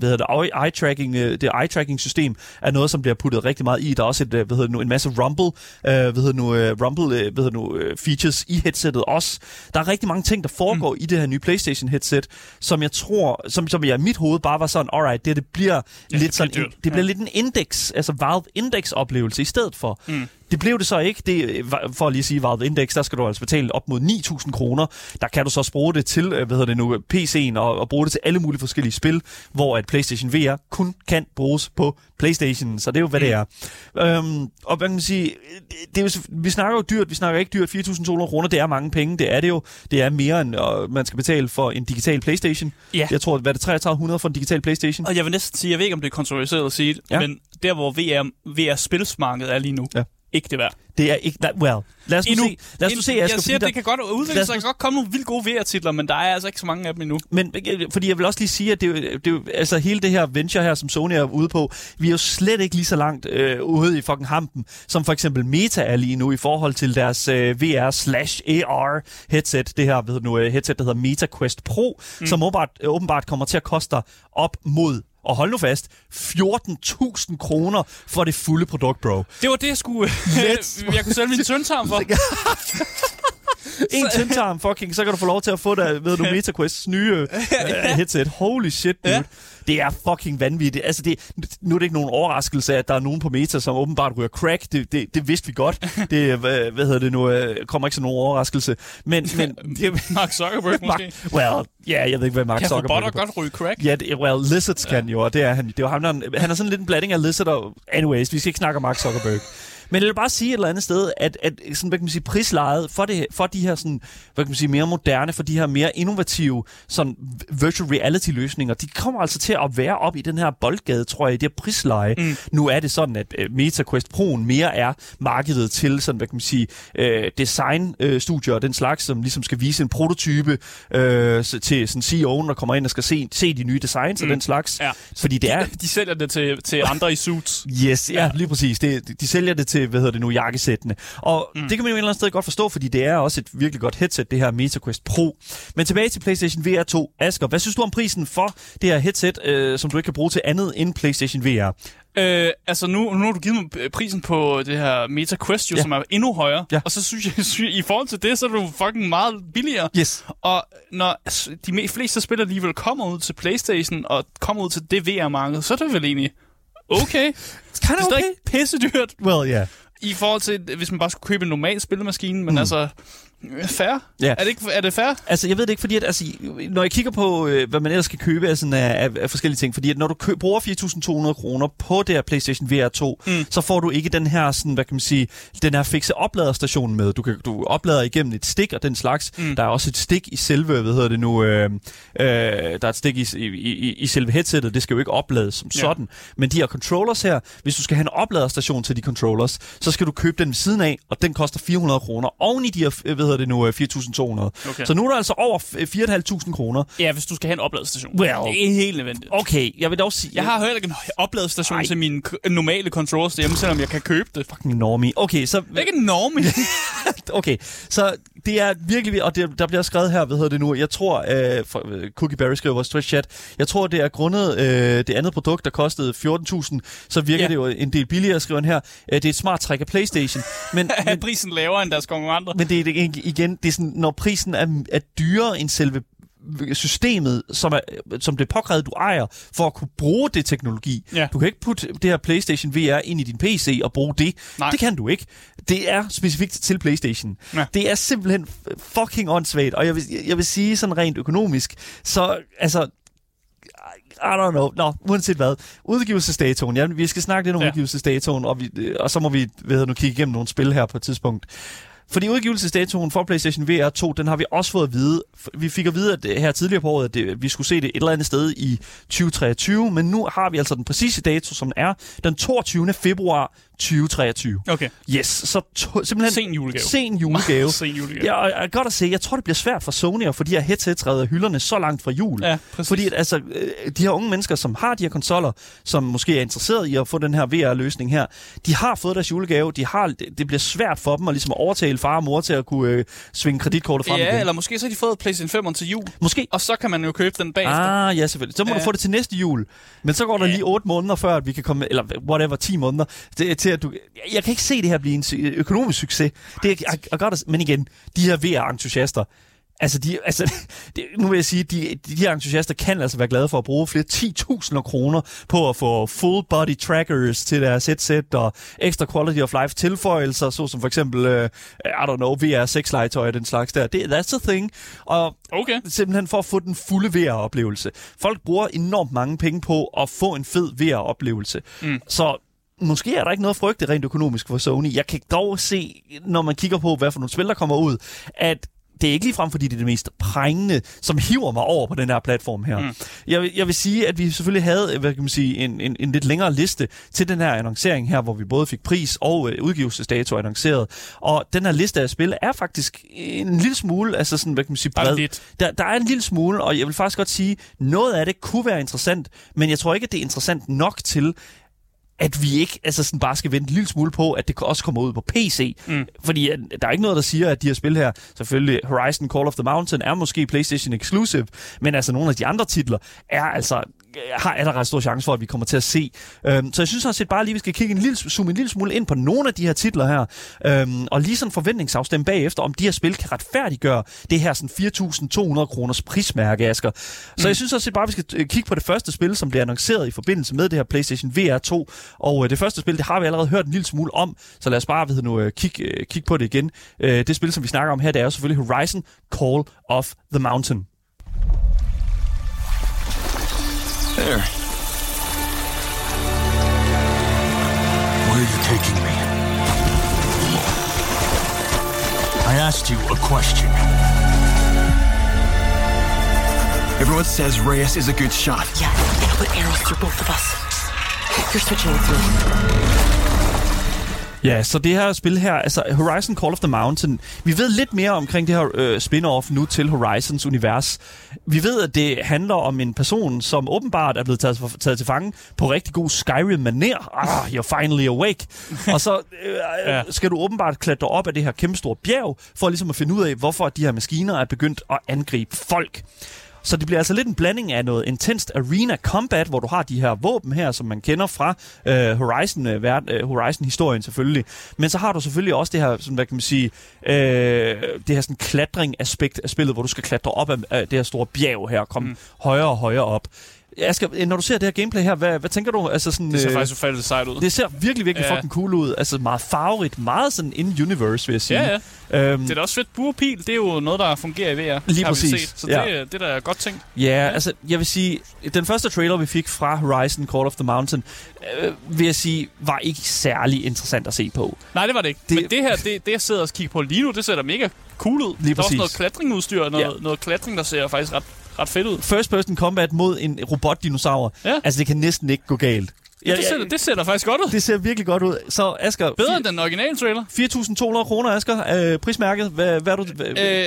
eye-tracking-system er noget, som bliver puttet rigtig meget i. Der er også en masse rumble features i headsettet også. Der er rigtig mange ting, der foregår i det her nye PlayStation-headset, som jeg tror, som jeg i mit hoved bare var sådan, alright, det bliver lidt sådan... Det bliver lidt en indeks, altså Valve Index-oplevelse i stedet for. Mm. Det blev det så ikke. For at lige sige Valve Index, der skal du altså betale op mod 9.000 kroner. Der kan du så bruge det til, PC'en og bruge det til alle mulige forskellige spil, hvor at PlayStation VR kun kan bruges på PlayStation. Så det er jo, hvad det er. Og man kan sige, vi snakker jo dyrt, vi snakker ikke dyrt. 4.200 kroner, det er mange penge, det er det jo. Det er mere, end man skal betale for en digital PlayStation. Yeah. Jeg tror, hvad er det, 3.300 for en digital PlayStation? Og jeg vil næsten sige, jeg ved ikke, om det er kontroversielt at sige det, men der, hvor VR-spilsmarkedet er lige nu, ikke det værd. Det er ikke... Lad os nu se, Asger. Jeg siger, det kan godt udvikle sig. Der kan godt komme nogle vildt gode VR-titler, men der er altså ikke så mange af dem endnu. Men fordi jeg vil også lige sige, at altså hele det her venture her, som Sony er ude på, vi er jo slet ikke lige så langt ude i fucking hampen, som for eksempel Meta er lige nu i forhold til deres VR/AR-headset. Det her headset, der hedder Meta Quest Pro, som åbenbart kommer til at koste op mod... Og hold nu fast, 14.000 kroner for det fulde produkt, bro. Det var det, jeg skulle... jeg kunne sælge min tyndtarm for. En tyndtarm, fucking, så kan du få lov til at få der, Meta Quests nye headset. Holy shit, dude. Ja. Det er fucking vanvittigt. Altså, nu er det ikke nogen overraskelse, at der er nogen på Meta, som åbenbart ryger crack. Det vidste vi godt. Det kommer ikke så nogen overraskelse. Men Mark Zuckerberg måske? Jeg ved ikke, hvad Mark Zuckerberg... Kan Robotter godt ryge crack? Ja, Lizards kan jo, og det er han. Det er ham, han er sådan lidt en blanding af Lizard og... Anyways, vi skal ikke snakke om Mark Zuckerberg. Men jeg vil bare sige et eller andet sted, at sådan, hvad kan man sige, prislejet for de her sådan, hvad kan man sige, mere moderne, for de her mere innovative sådan, virtual reality-løsninger, de kommer altså til at være op i den her boldgade, tror jeg, i det her prisleje. Mm. Nu er det sådan, at Meta Quest Pro'en mere er markedet til sådan, hvad kan man sige, designstudier og den slags, som ligesom skal vise en prototype til sådan CEO'en, der kommer ind og skal se de nye designs og den slags. Ja. Fordi det er... De sælger det til andre i suits. Yes, ja, lige præcis. De sælger det til til, jakkesættene. Og det kan man jo et eller andet sted godt forstå, fordi det er også et virkelig godt headset, det her Meta Quest Pro. Men tilbage til PlayStation VR 2. Asger, hvad synes du om prisen for det her headset, som du ikke kan bruge til andet end PlayStation VR? Altså nu har du givet mig prisen på det her Meta Quest, jo, som er endnu højere, og så synes jeg, i forhold til det, så er du fucking meget billigere. Yes. Og når de fleste spillere alligevel kommer ud til PlayStation og kommer ud til det VR-marked, så er det vel egentlig okay. Det er stadig pissedyrt. Well, yeah. I forhold til, hvis man bare skulle købe en normal spillemaskine, men altså... Fair? Ja. Er det fair? Altså, jeg ved det ikke, fordi at, altså, når jeg kigger på, hvad man ellers kan købe af forskellige ting, fordi at når du bruger 4.200 kroner på det her PlayStation VR 2, så får du ikke den her, sådan, hvad kan man sige, den her fikse opladerstation med. Du oplader igennem et stik og den slags. Der er også et stik i selve, der er et stik i selve headsettet, det skal jo ikke oplades som sådan. Men de her controllers her, hvis du skal have en opladerstation til de controllers, så skal du købe den ved siden af, og den koster 400 kroner oven i de her 4.200. Okay. Så nu er der altså over 4.500 kroner. Ja, hvis du skal have en opladestation. Well. Det er helt nødvendigt. Okay, jeg vil dog sige... Jeg har heller ikke en opladestation til mine normale controllers derhjemme, selvom jeg kan købe det. Fucking normie. Okay, så... Det er ikke normie. Okay, så det er virkelig... Og der bliver skrevet her, jeg tror... Cookie Berry skrev vores Twitch-chat. Jeg tror, det er grundet det andet produkt, der kostede 14.000, så virker det jo en del billigere, skriver her. Det er et smart træk af PlayStation. Men prisen lavere end deres konkurrenter. Men det er det igen, det er sådan, når prisen er dyrere end selve systemet, som det påkrævet, du ejer, for at kunne bruge det teknologi. Ja. Du kan ikke putte det her PlayStation VR ind i din PC og bruge det. Nej. Det kan du ikke. Det er specifikt til PlayStation. Ja. Det er simpelthen fucking åndssvagt, og jeg vil sige sådan rent økonomisk, så altså... I don't know. Nå, uanset hvad. Udgivelsesdatoen. Jamen, vi skal snakke lidt om udgivelsesdatoen, og så må vi kigge igennem nogle spil her på et tidspunkt. Fordi udgivelsesdatoen for PlayStation VR 2, den har vi også fået at vide. Vi fik at vide at her tidligere på året, at vi skulle se det et eller andet sted i 2023, men nu har vi altså den præcise dato, som er den 22. februar 2023. Okay. Yes, så simpelthen... Sen julegave. Sen julegave. Jeg godt at se, jeg tror, det bliver svært for Sony at få de her headsets reddet af hylderne så langt fra jul. Ja, præcis. Fordi altså, de her unge mennesker, som har de her konsoller, som måske er interesseret i at få den her VR-løsning her, de har fået deres julegave, det bliver svært for dem at ligesom overtale far og mor til at kunne svinge kreditkortet frem. Ja, igen. Eller måske så har de fået PlayStation 5'eren til jul. Måske. Og så kan man jo købe den bagefter. Ah, ja, selvfølgelig. Så må du få det til næste jul. Men så går der lige 8 måneder før, at vi kan komme... Eller whatever, 10 måneder. Jeg kan ikke se det her blive en økonomisk succes. Det er godt, men igen, de her VR-entusiaster, nu vil jeg sige, de her entusiaster kan altså være glade for at bruge flere 10.000 kroner på at få full body trackers til deres headset og ekstra quality of life tilføjelser, såsom for eksempel, VR6-legetøj og den slags der. That's the thing. Og simpelthen for at få den fulde VR-oplevelse. Folk bruger enormt mange penge på at få en fed VR-oplevelse. Mm. Så... Måske er der ikke noget frygte rent økonomisk for Sony. Jeg kan dog se, når man kigger på, hvad for nogle spil, der kommer ud, at det er ikke ligefrem, fordi det er det mest prængende, som hiver mig over på den her platform her. Mm. Jeg vil sige, at vi selvfølgelig havde en lidt længere liste til den her annoncering her, hvor vi både fik pris og udgivelsesdato annonceret. Og den her liste af spil er faktisk en lille smule, altså sådan, bred. Der er en lille smule, og jeg vil faktisk godt sige, noget af det kunne være interessant, men jeg tror ikke, at det er interessant nok til, at vi ikke bare skal vente en lille smule på, at det også kommer ud på PC. Mm. Fordi der er ikke noget, der siger, at de her spil her, selvfølgelig Horizon Call of the Mountain, er måske PlayStation exclusive, men altså nogle af de andre titler er der ret stor chance for, at vi kommer til at se. Så jeg synes også bare lige, vi skal kigge zoome en lille smule ind på nogle af de her titler her, og lige sådan forventningsafstemme bagefter, om de her spil kan retfærdiggøre det her sådan 4.200 kroners prismærke, Asger. Så jeg synes også bare, vi skal kigge på det første spil, som bliver annonceret i forbindelse med det her PlayStation VR 2, og det første spil, det har vi allerede hørt en lille smule om, så lad os bare kigge på det igen. Det spil, som vi snakker om her, det er jo selvfølgelig Horizon Call of the Mountain. There. Where are you taking me? I asked you a question. Everyone says Reyes is a good shot. Yeah, it'll put arrows through both of us. You're switching with me. Ja, så det her spil her, altså Horizon Call of the Mountain, vi ved lidt mere omkring det her spin-off nu til Horizons univers. Vi ved, at det handler om en person, som åbenbart er blevet taget til fange på rigtig god Skyrim-manér. Ah, you're finally awake. Og så skal du åbenbart klatre op af det her kæmpestore bjerg, for ligesom at finde ud af, hvorfor de her maskiner er begyndt at angribe folk. Så det bliver altså lidt en blanding af noget intenst arena combat, hvor du har de her våben her, som man kender fra Horizon-historien selvfølgelig. Men så har du selvfølgelig også det her, sådan, hvad kan man sige, det her sådan klatring-aspekt af spillet, hvor du skal klatre op af det her store bjerg her og komme højere og højere op. Asger, når du ser det her gameplay her, hvad tænker du? Altså sådan, det ser faktisk ufatteligt sejt ud. Det ser virkelig, virkelig fucking cool ud. Altså meget farverigt, meget sådan in-universe, vil jeg sige. Ja, ja. Det er da også fedt. Buerpil, det er jo noget, der fungerer i VR. Lige præcis. Så det er da godt tænkt. Ja, altså jeg vil sige, den første trailer, vi fik fra Horizon Call of the Mountain, vil jeg sige, var ikke særlig interessant at se på. Nej, det var det ikke. Men det her, det jeg sidder og kigger på lige nu, det ser da mega cool ud. Lige præcis. Der er også noget klatringudstyr og noget klatring, der ser faktisk ret fedt ud. First person combat mod en robotdinosaur. Ja. Altså, det kan næsten ikke gå galt. Ja, det ser da faktisk godt ud. Det ser virkelig godt ud. Så, Asger... Bedre end den originale trailer. 4.200 kroner, Asger. Prismærket, hvad er du...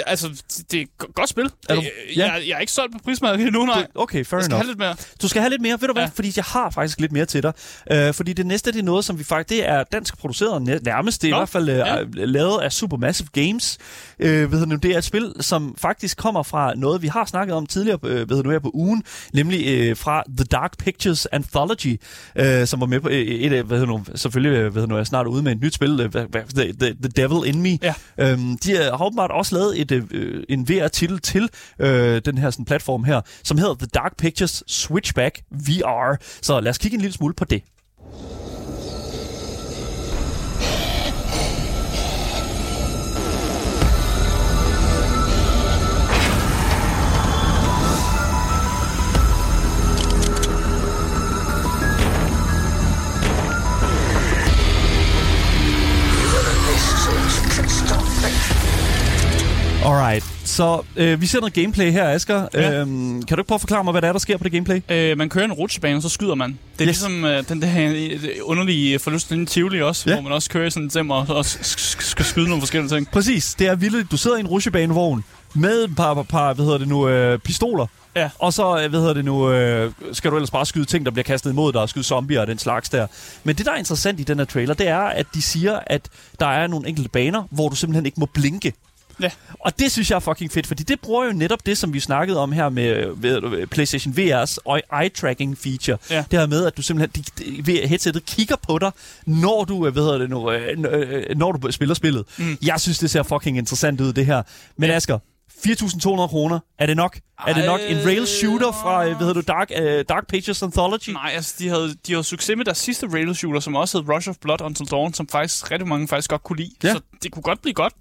Altså, det er godt spil. Er du, jeg er ikke solgt på prismærket endnu, nej. Okay, fair enough. Jeg skal have lidt mere. Du skal have lidt mere, ved du hvad? Fordi jeg har faktisk lidt mere til dig. Fordi det næste, det er noget, som vi faktisk... Det er dansk produceret nærmest. Det er i hvert fald lavet af Supermassive Games. Det er et spil, som faktisk kommer fra noget, vi har snakket om tidligere her på ugen. Nemlig fra The Dark Pictures Anthology. Som var med på et selvfølgelig jeg snart ude med et nyt spil, The Devil in Me. Ja. De har åbenbart også lavet en VR-titel til den her sådan, platform her, som hedder The Dark Pictures Switchback VR. Så lad os kigge en lille smule på det. Alright, så vi ser noget gameplay her, Asger. Ja. Kan du ikke prøve at forklare mig, hvad der sker på det gameplay? Man kører en rutsjebane, og så skyder man. Det er ligesom den der underlige forlystelse i Tivoli også, hvor man også kører sådan dem og skal skyde nogle forskellige ting. Præcis, det er vildt. Du sidder i en rutsjebanevogn med et par pistoler. Ja. Og så, skal du ellers bare skyde ting, der bliver kastet imod dig, og skyde zombier og den slags der. Men det, der er interessant i den her trailer, det er, at de siger, at der er nogle enkelte baner, hvor du simpelthen ikke må blinke. Ja. Og det synes jeg er fucking fedt, fordi det bruger jo netop det, som vi snakkede om her med PlayStation VR's eye-tracking feature. Ja. Det her med, at du simpelthen headsetet kigger på dig, når du, når du spiller spillet. Mm. Jeg synes, det ser fucking interessant ud, det her. Men Asger, 4.200 kroner, er det nok? Er det nok en rail shooter fra Dark Pages Anthology? Nej, altså de havde succes med deres sidste rail shooter, som også hed Rush of Blood Until Dawn, som faktisk rigtig mange faktisk godt kunne lide. Ja. Så det kunne godt blive godt.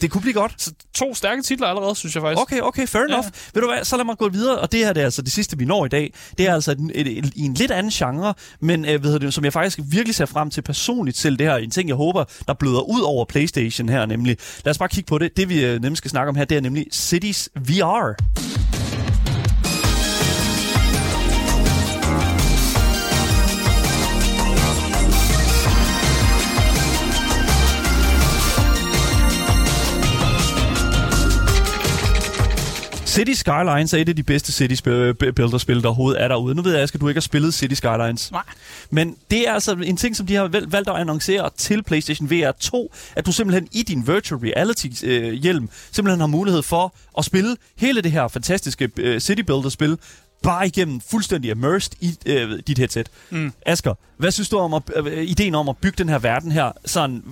Det kunne blive godt. Så 2 stærke titler allerede, synes jeg faktisk. Okay, fair enough. Ved du hvad, så lad mig gå videre, og det her det er altså det sidste vi når i dag. Det er altså i en lidt anden genre, men som jeg faktisk virkelig ser frem til personligt selv det her. En ting jeg håber der bløder ud over PlayStation her nemlig. Lad os bare kigge på det. Det vi nemlig skal snakke om her, det er nemlig Cities VR. City Skylines er et af de bedste City Builder-spil, der overhovedet er derude. Nu ved jeg, Asger, du ikke har spillet City Skylines. Nej. Men det er altså en ting, som de har valgt at annoncere til PlayStation VR 2, at du simpelthen i din virtual reality-hjelm simpelthen har mulighed for at spille hele det her fantastiske City Builder-spil bare igennem fuldstændig immersed i dit headset. Mm. Asger, hvad synes du om ideen om at bygge den her verden her, sådan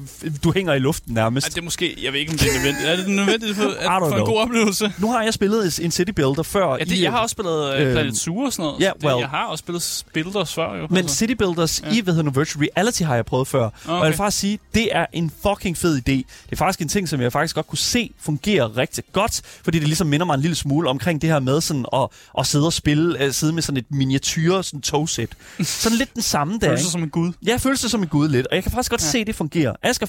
du hænger i luften nærmest? Det er måske, jeg ved ikke om det er nødvendigt. Er det nødvendigt for en god oplevelse? Nu har jeg spillet en City Builder før. Ja, jeg har også spillet Planet Zoo og sådan noget. Yeah, well, jeg har også spillet Builders før. Jo, men altså. City Builders virtual reality har jeg prøvet før. Okay. Og jeg vil faktisk sige, det er en fucking fed idé. Det er faktisk en ting, som jeg faktisk godt kunne se fungerer rigtig godt, fordi det ligesom minder mig en lille smule omkring det her med sådan at sidde og sidde med sådan et miniatyr, sådan togsæt. Sådan lidt den samme der. Følelse som en gud. Ja, følelse som en gud lidt. Og jeg kan faktisk godt se, at det fungerer. Asger,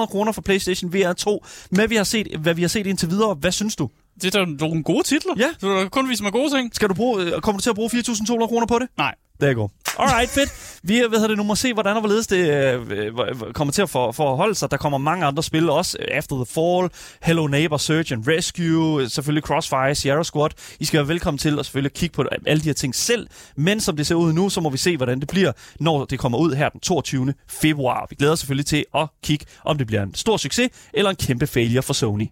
4.200 kroner for PlayStation VR 2. Hvad vi har set indtil videre, hvad synes du? Det er da nogle gode titler. Ja. Så du kun vise mig gode ting. Skal du bruge, kommer du til at bruge 4.200 kroner på det? Nej. Det er godt. Alright, fedt. Vi ved det, nu må se, hvordan og hvorledes det kommer til at forholde sig. Der kommer mange andre spil også. After the Fall, Hello Neighbor, Search and Rescue, selvfølgelig Crossfire, Sierra Squad. I skal være velkommen til at selvfølgelig kigge på alle de her ting selv. Men som det ser ud nu, så må vi se, hvordan det bliver, når det kommer ud her den 22. februar. Vi glæder os selvfølgelig til at kigge, om det bliver en stor succes eller en kæmpe failure for Sony.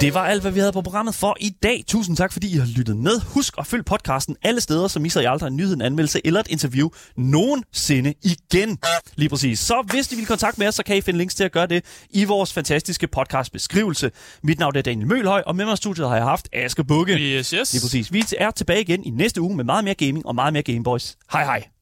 Det var alt, hvad vi havde på programmet for i dag. Tusind tak, fordi I har lyttet med. Husk at følge podcasten alle steder, så misser I aldrig en nyhed, en anmeldelse eller et interview nogensinde igen. Lige præcis. Så hvis I vil kontakte med os, så kan I finde links til at gøre det i vores fantastiske podcastbeskrivelse. Mit navn er Daniel Mølhøj, og med mig i studiet har jeg haft Asger Bukke. Yes, yes. Lige præcis. Vi er tilbage igen i næste uge med meget mere gaming og meget mere Gameboys. Hej hej.